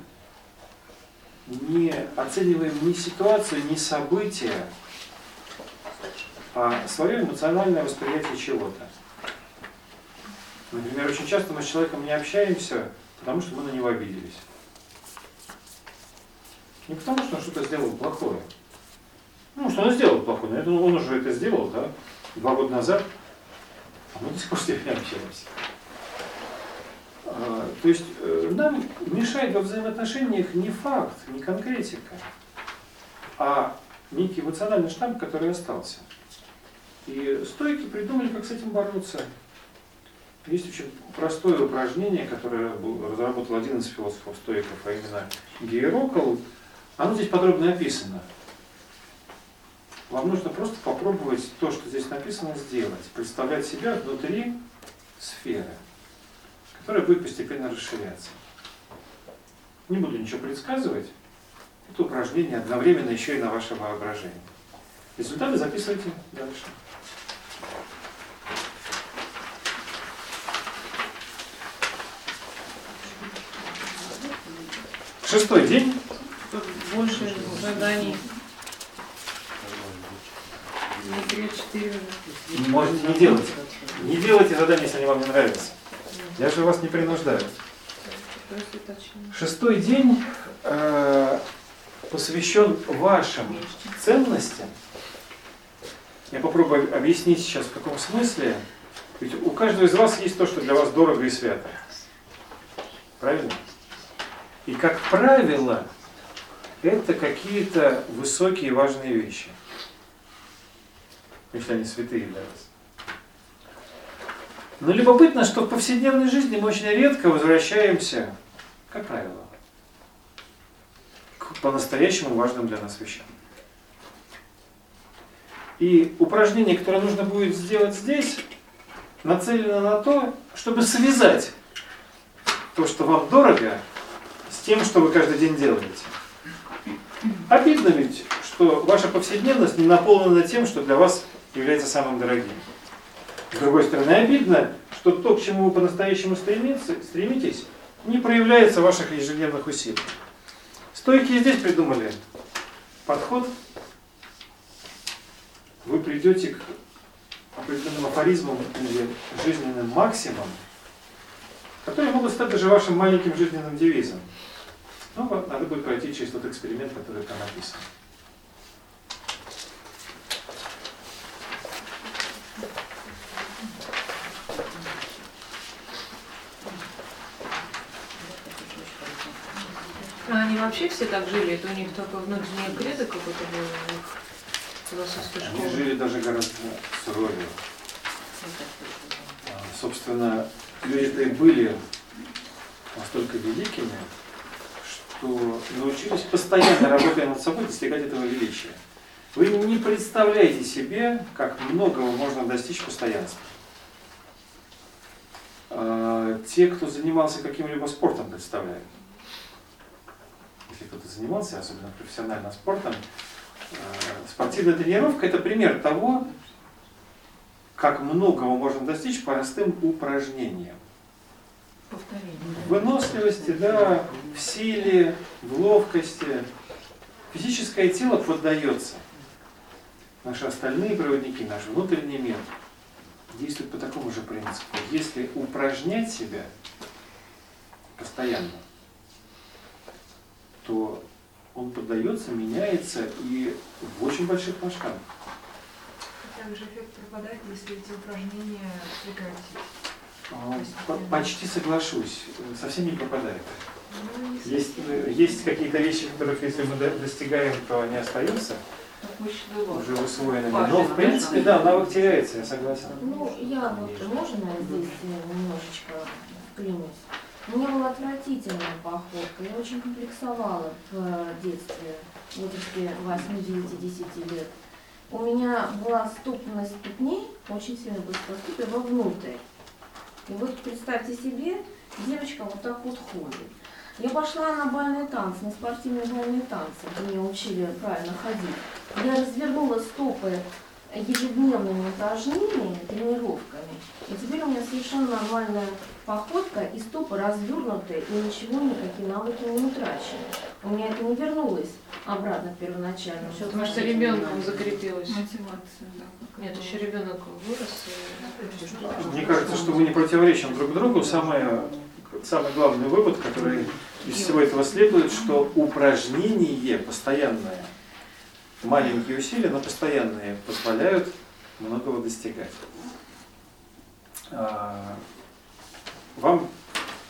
не оцениваем ни ситуацию, ни события, а свое эмоциональное восприятие чего-то. Например, очень часто мы с человеком не общаемся, потому что мы на него обиделись. Не потому что он что-то сделал плохое. Ну, что он сделал плохое, но это, он уже это сделал, да, два года назад, а мы до сих пор с ним не общаемся. То есть нам мешает во взаимоотношениях не факт, не конкретика, а некий эмоциональный штамп, который остался. И стойки придумали, как с этим бороться. Есть очень простое упражнение, которое разработал один из философов-стоиков, а именно Иерокл. Оно здесь подробно описано. Вам нужно просто попробовать то, что здесь написано, сделать. Представлять себя внутри сферы, которая будет постепенно расширяться. Не буду ничего предсказывать. Это упражнение одновременно еще и на ваше воображение. Результаты записывайте дальше. Шестой день. Больше заданий. Можете не делать. Не делайте задания, если они вам не нравятся. Я же вас не принуждаю. Шестой день э, посвящен вашим ценностям. Я попробую объяснить сейчас, в каком смысле. Ведь у каждого из вас есть то, что для вас дорого и свято. Правильно? И, как правило, это какие-то высокие и важные вещи. Если они святые для вас. Но любопытно, что в повседневной жизни мы очень редко возвращаемся, как правило, к по-настоящему важным для нас вещам. И упражнение, которое нужно будет сделать здесь, нацелено на то, чтобы связать то, что вам дорого, с тем, что вы каждый день делаете. Обидно ведь, что ваша повседневность не наполнена тем, что для вас является самым дорогим. С другой стороны, обидно, что то, к чему вы по-настоящему стремитесь, не проявляется в ваших ежедневных усилиях. Стоики здесь придумали подход. Вы придете к определенным афоризмам или жизненным максимам, которые могут стать даже вашим маленьким жизненным девизом. Ну вот, надо будет пройти через тот эксперимент, который там описан. А они вообще все так жили? Это у них только внутренняя кредо какой-то был у них философской школы? Они жили даже гораздо суровее. Собственно, люди-то и были настолько великими, что научились, постоянно работая над собой, достигать этого величия. Вы не представляете себе, как многого можно достичь постоянством. Те, кто занимался каким-либо спортом, представляют. Если кто-то занимался, особенно профессионально спортом, спортивная тренировка – это пример того, как многого можно достичь простым упражнением. В выносливости, да, в силе, в ловкости. Физическое тело поддается. Наши остальные проводники, наш внутренний мир действуют по такому же принципу. Если упражнять себя постоянно, то он поддается, меняется и в очень больших масштабах. Также эффект пропадает, если эти упражнения прекратить. Почти соглашусь, совсем не пропадает. Есть, есть какие-то вещи, которых если мы достигаем, то они остаются уже усвоенными. Но в принципе, да, навык теряется, я согласен. Ну, я вот, можно здесь немножечко вклинюсь? У меня была отвратительная походка, я очень комплексовала в детстве, в возрасте восьми, девяти, десяти лет. У меня была ступность ступней, очень сильно быстро ступила вовнутрь. И вот представьте себе, девочка вот так вот ходит. Я пошла на бальные танцы, на спортивные бальные танцы, где меня учили правильно ходить. Я развернула стопы ежедневными упражнениями, тренировками. И теперь у меня совершенно нормальная походка, и стопы развернутые, и ничего, никакие навыки не утрачены. У меня это не вернулось обратно к первоначальному. Все, потому что ребенком закрепилось. Мотивация, да. Нет, еще ребенок вырос. И... Мне кажется, что мы не противоречим друг другу. Самое, самый главный вывод, который из всего этого следует, что упражнение постоянное, маленькие усилия, но постоянные, позволяют многого достигать. Вам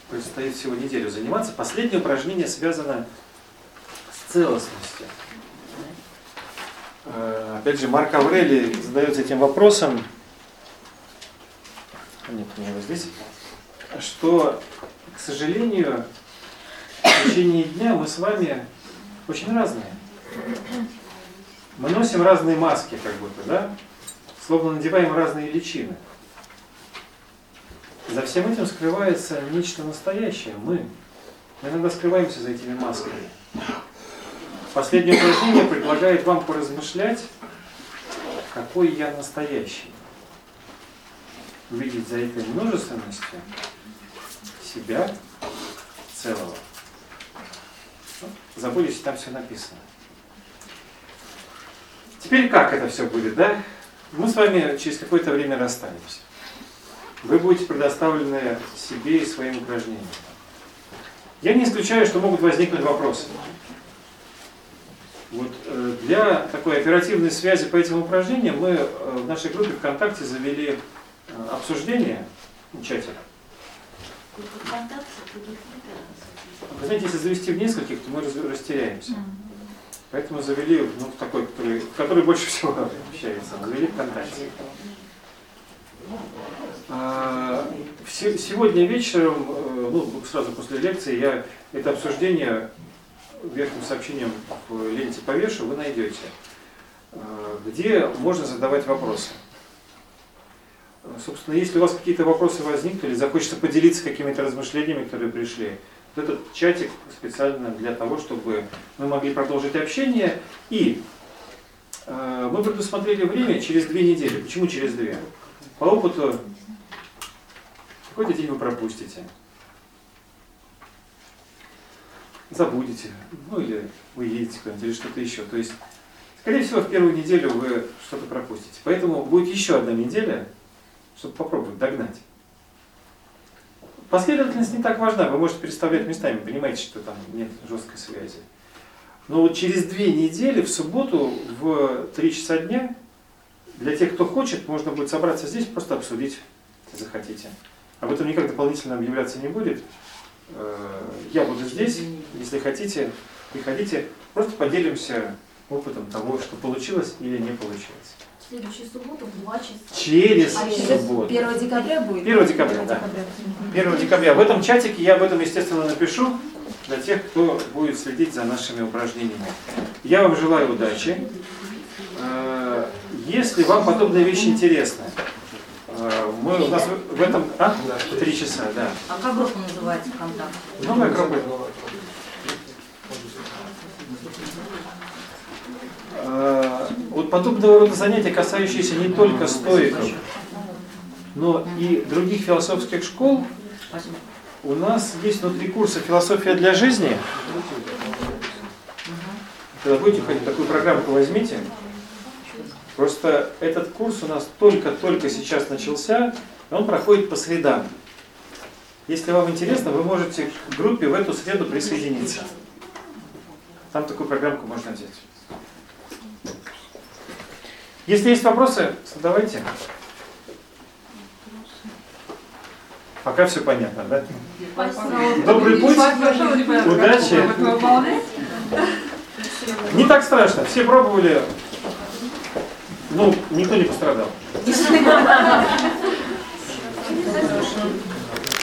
предстоит всего неделю заниматься. Последнее упражнение связано с целостностью. Опять же, Марк Аврелий задается этим вопросом, нет, у него здесь, что, к сожалению, в течение дня мы с вами очень разные. Мы носим разные маски, как будто, да? Словно надеваем разные личины. За всем этим скрывается нечто настоящее. Мы, мы иногда скрываемся за этими масками. Последнее упражнение предлагает вам поразмышлять, какой я настоящий. Увидеть за этой множественностью себя целого. Забыли, что там все написано. Теперь как это все будет, да? Мы с вами через какое-то время расстанемся. Вы будете предоставлены себе и своим упражнениям. Я не исключаю, что могут возникнуть вопросы. Вот для такой оперативной связи по этим упражнениям мы в нашей группе ВКонтакте завели обсуждение чатика. Вы знаете, если завести в нескольких, то мы растеряемся. Поэтому завели, ну, в такой, который, который больше всего общается, завели ВКонтакте. Сегодня вечером, ну, сразу после лекции, я это обсуждение верхним сообщением в ленте повешу, вы найдете, где можно задавать вопросы. Собственно, если у вас какие-то вопросы возникли или захочется поделиться какими-то размышлениями, которые пришли, вот этот чатик специально для того, чтобы мы могли продолжить общение. И мы предусмотрели время через две недели. Почему через две? По опыту какой-то день вы пропустите, забудете, ну или уедете куда-нибудь, или что-то еще. То есть, скорее всего, в первую неделю вы что-то пропустите. Поэтому будет еще одна неделя, чтобы попробовать догнать. Последовательность не так важна, вы можете переставлять местами, понимаете, что там нет жесткой связи. Но вот через две недели, в субботу, в три часа дня, для тех, кто хочет, можно будет собраться здесь, просто обсудить, если захотите. Об этом никак дополнительно объявляться не будет. Я буду здесь, если хотите, приходите, просто поделимся опытом того, что получилось или не получилось. Следующую субботу в два часа. Через а субботу. первого декабря будет? первого декабря, да. первого декабря. В этом чатике я об этом, естественно, напишу для тех, кто будет следить за нашими упражнениями. Я вам желаю удачи. Если вам подобные вещи интересны, мы у нас в этом... А? Три часа, да. А как группа называется ВКонтакте? Новый Акрополь. Вот подобного рода занятия, касающиеся не только стоиков, но и других философских школ, у нас есть внутри курса «Философия для жизни». Когда будете ходить, такую программку возьмите. Просто этот курс у нас только-только сейчас начался, и он проходит по средам. Если вам интересно, вы можете к группе в эту среду присоединиться. Там такую программку можно взять. Если есть вопросы, задавайте. Пока все понятно, да? Добрый путь, удачи. Не так страшно, все пробовали, ну, никто не пострадал.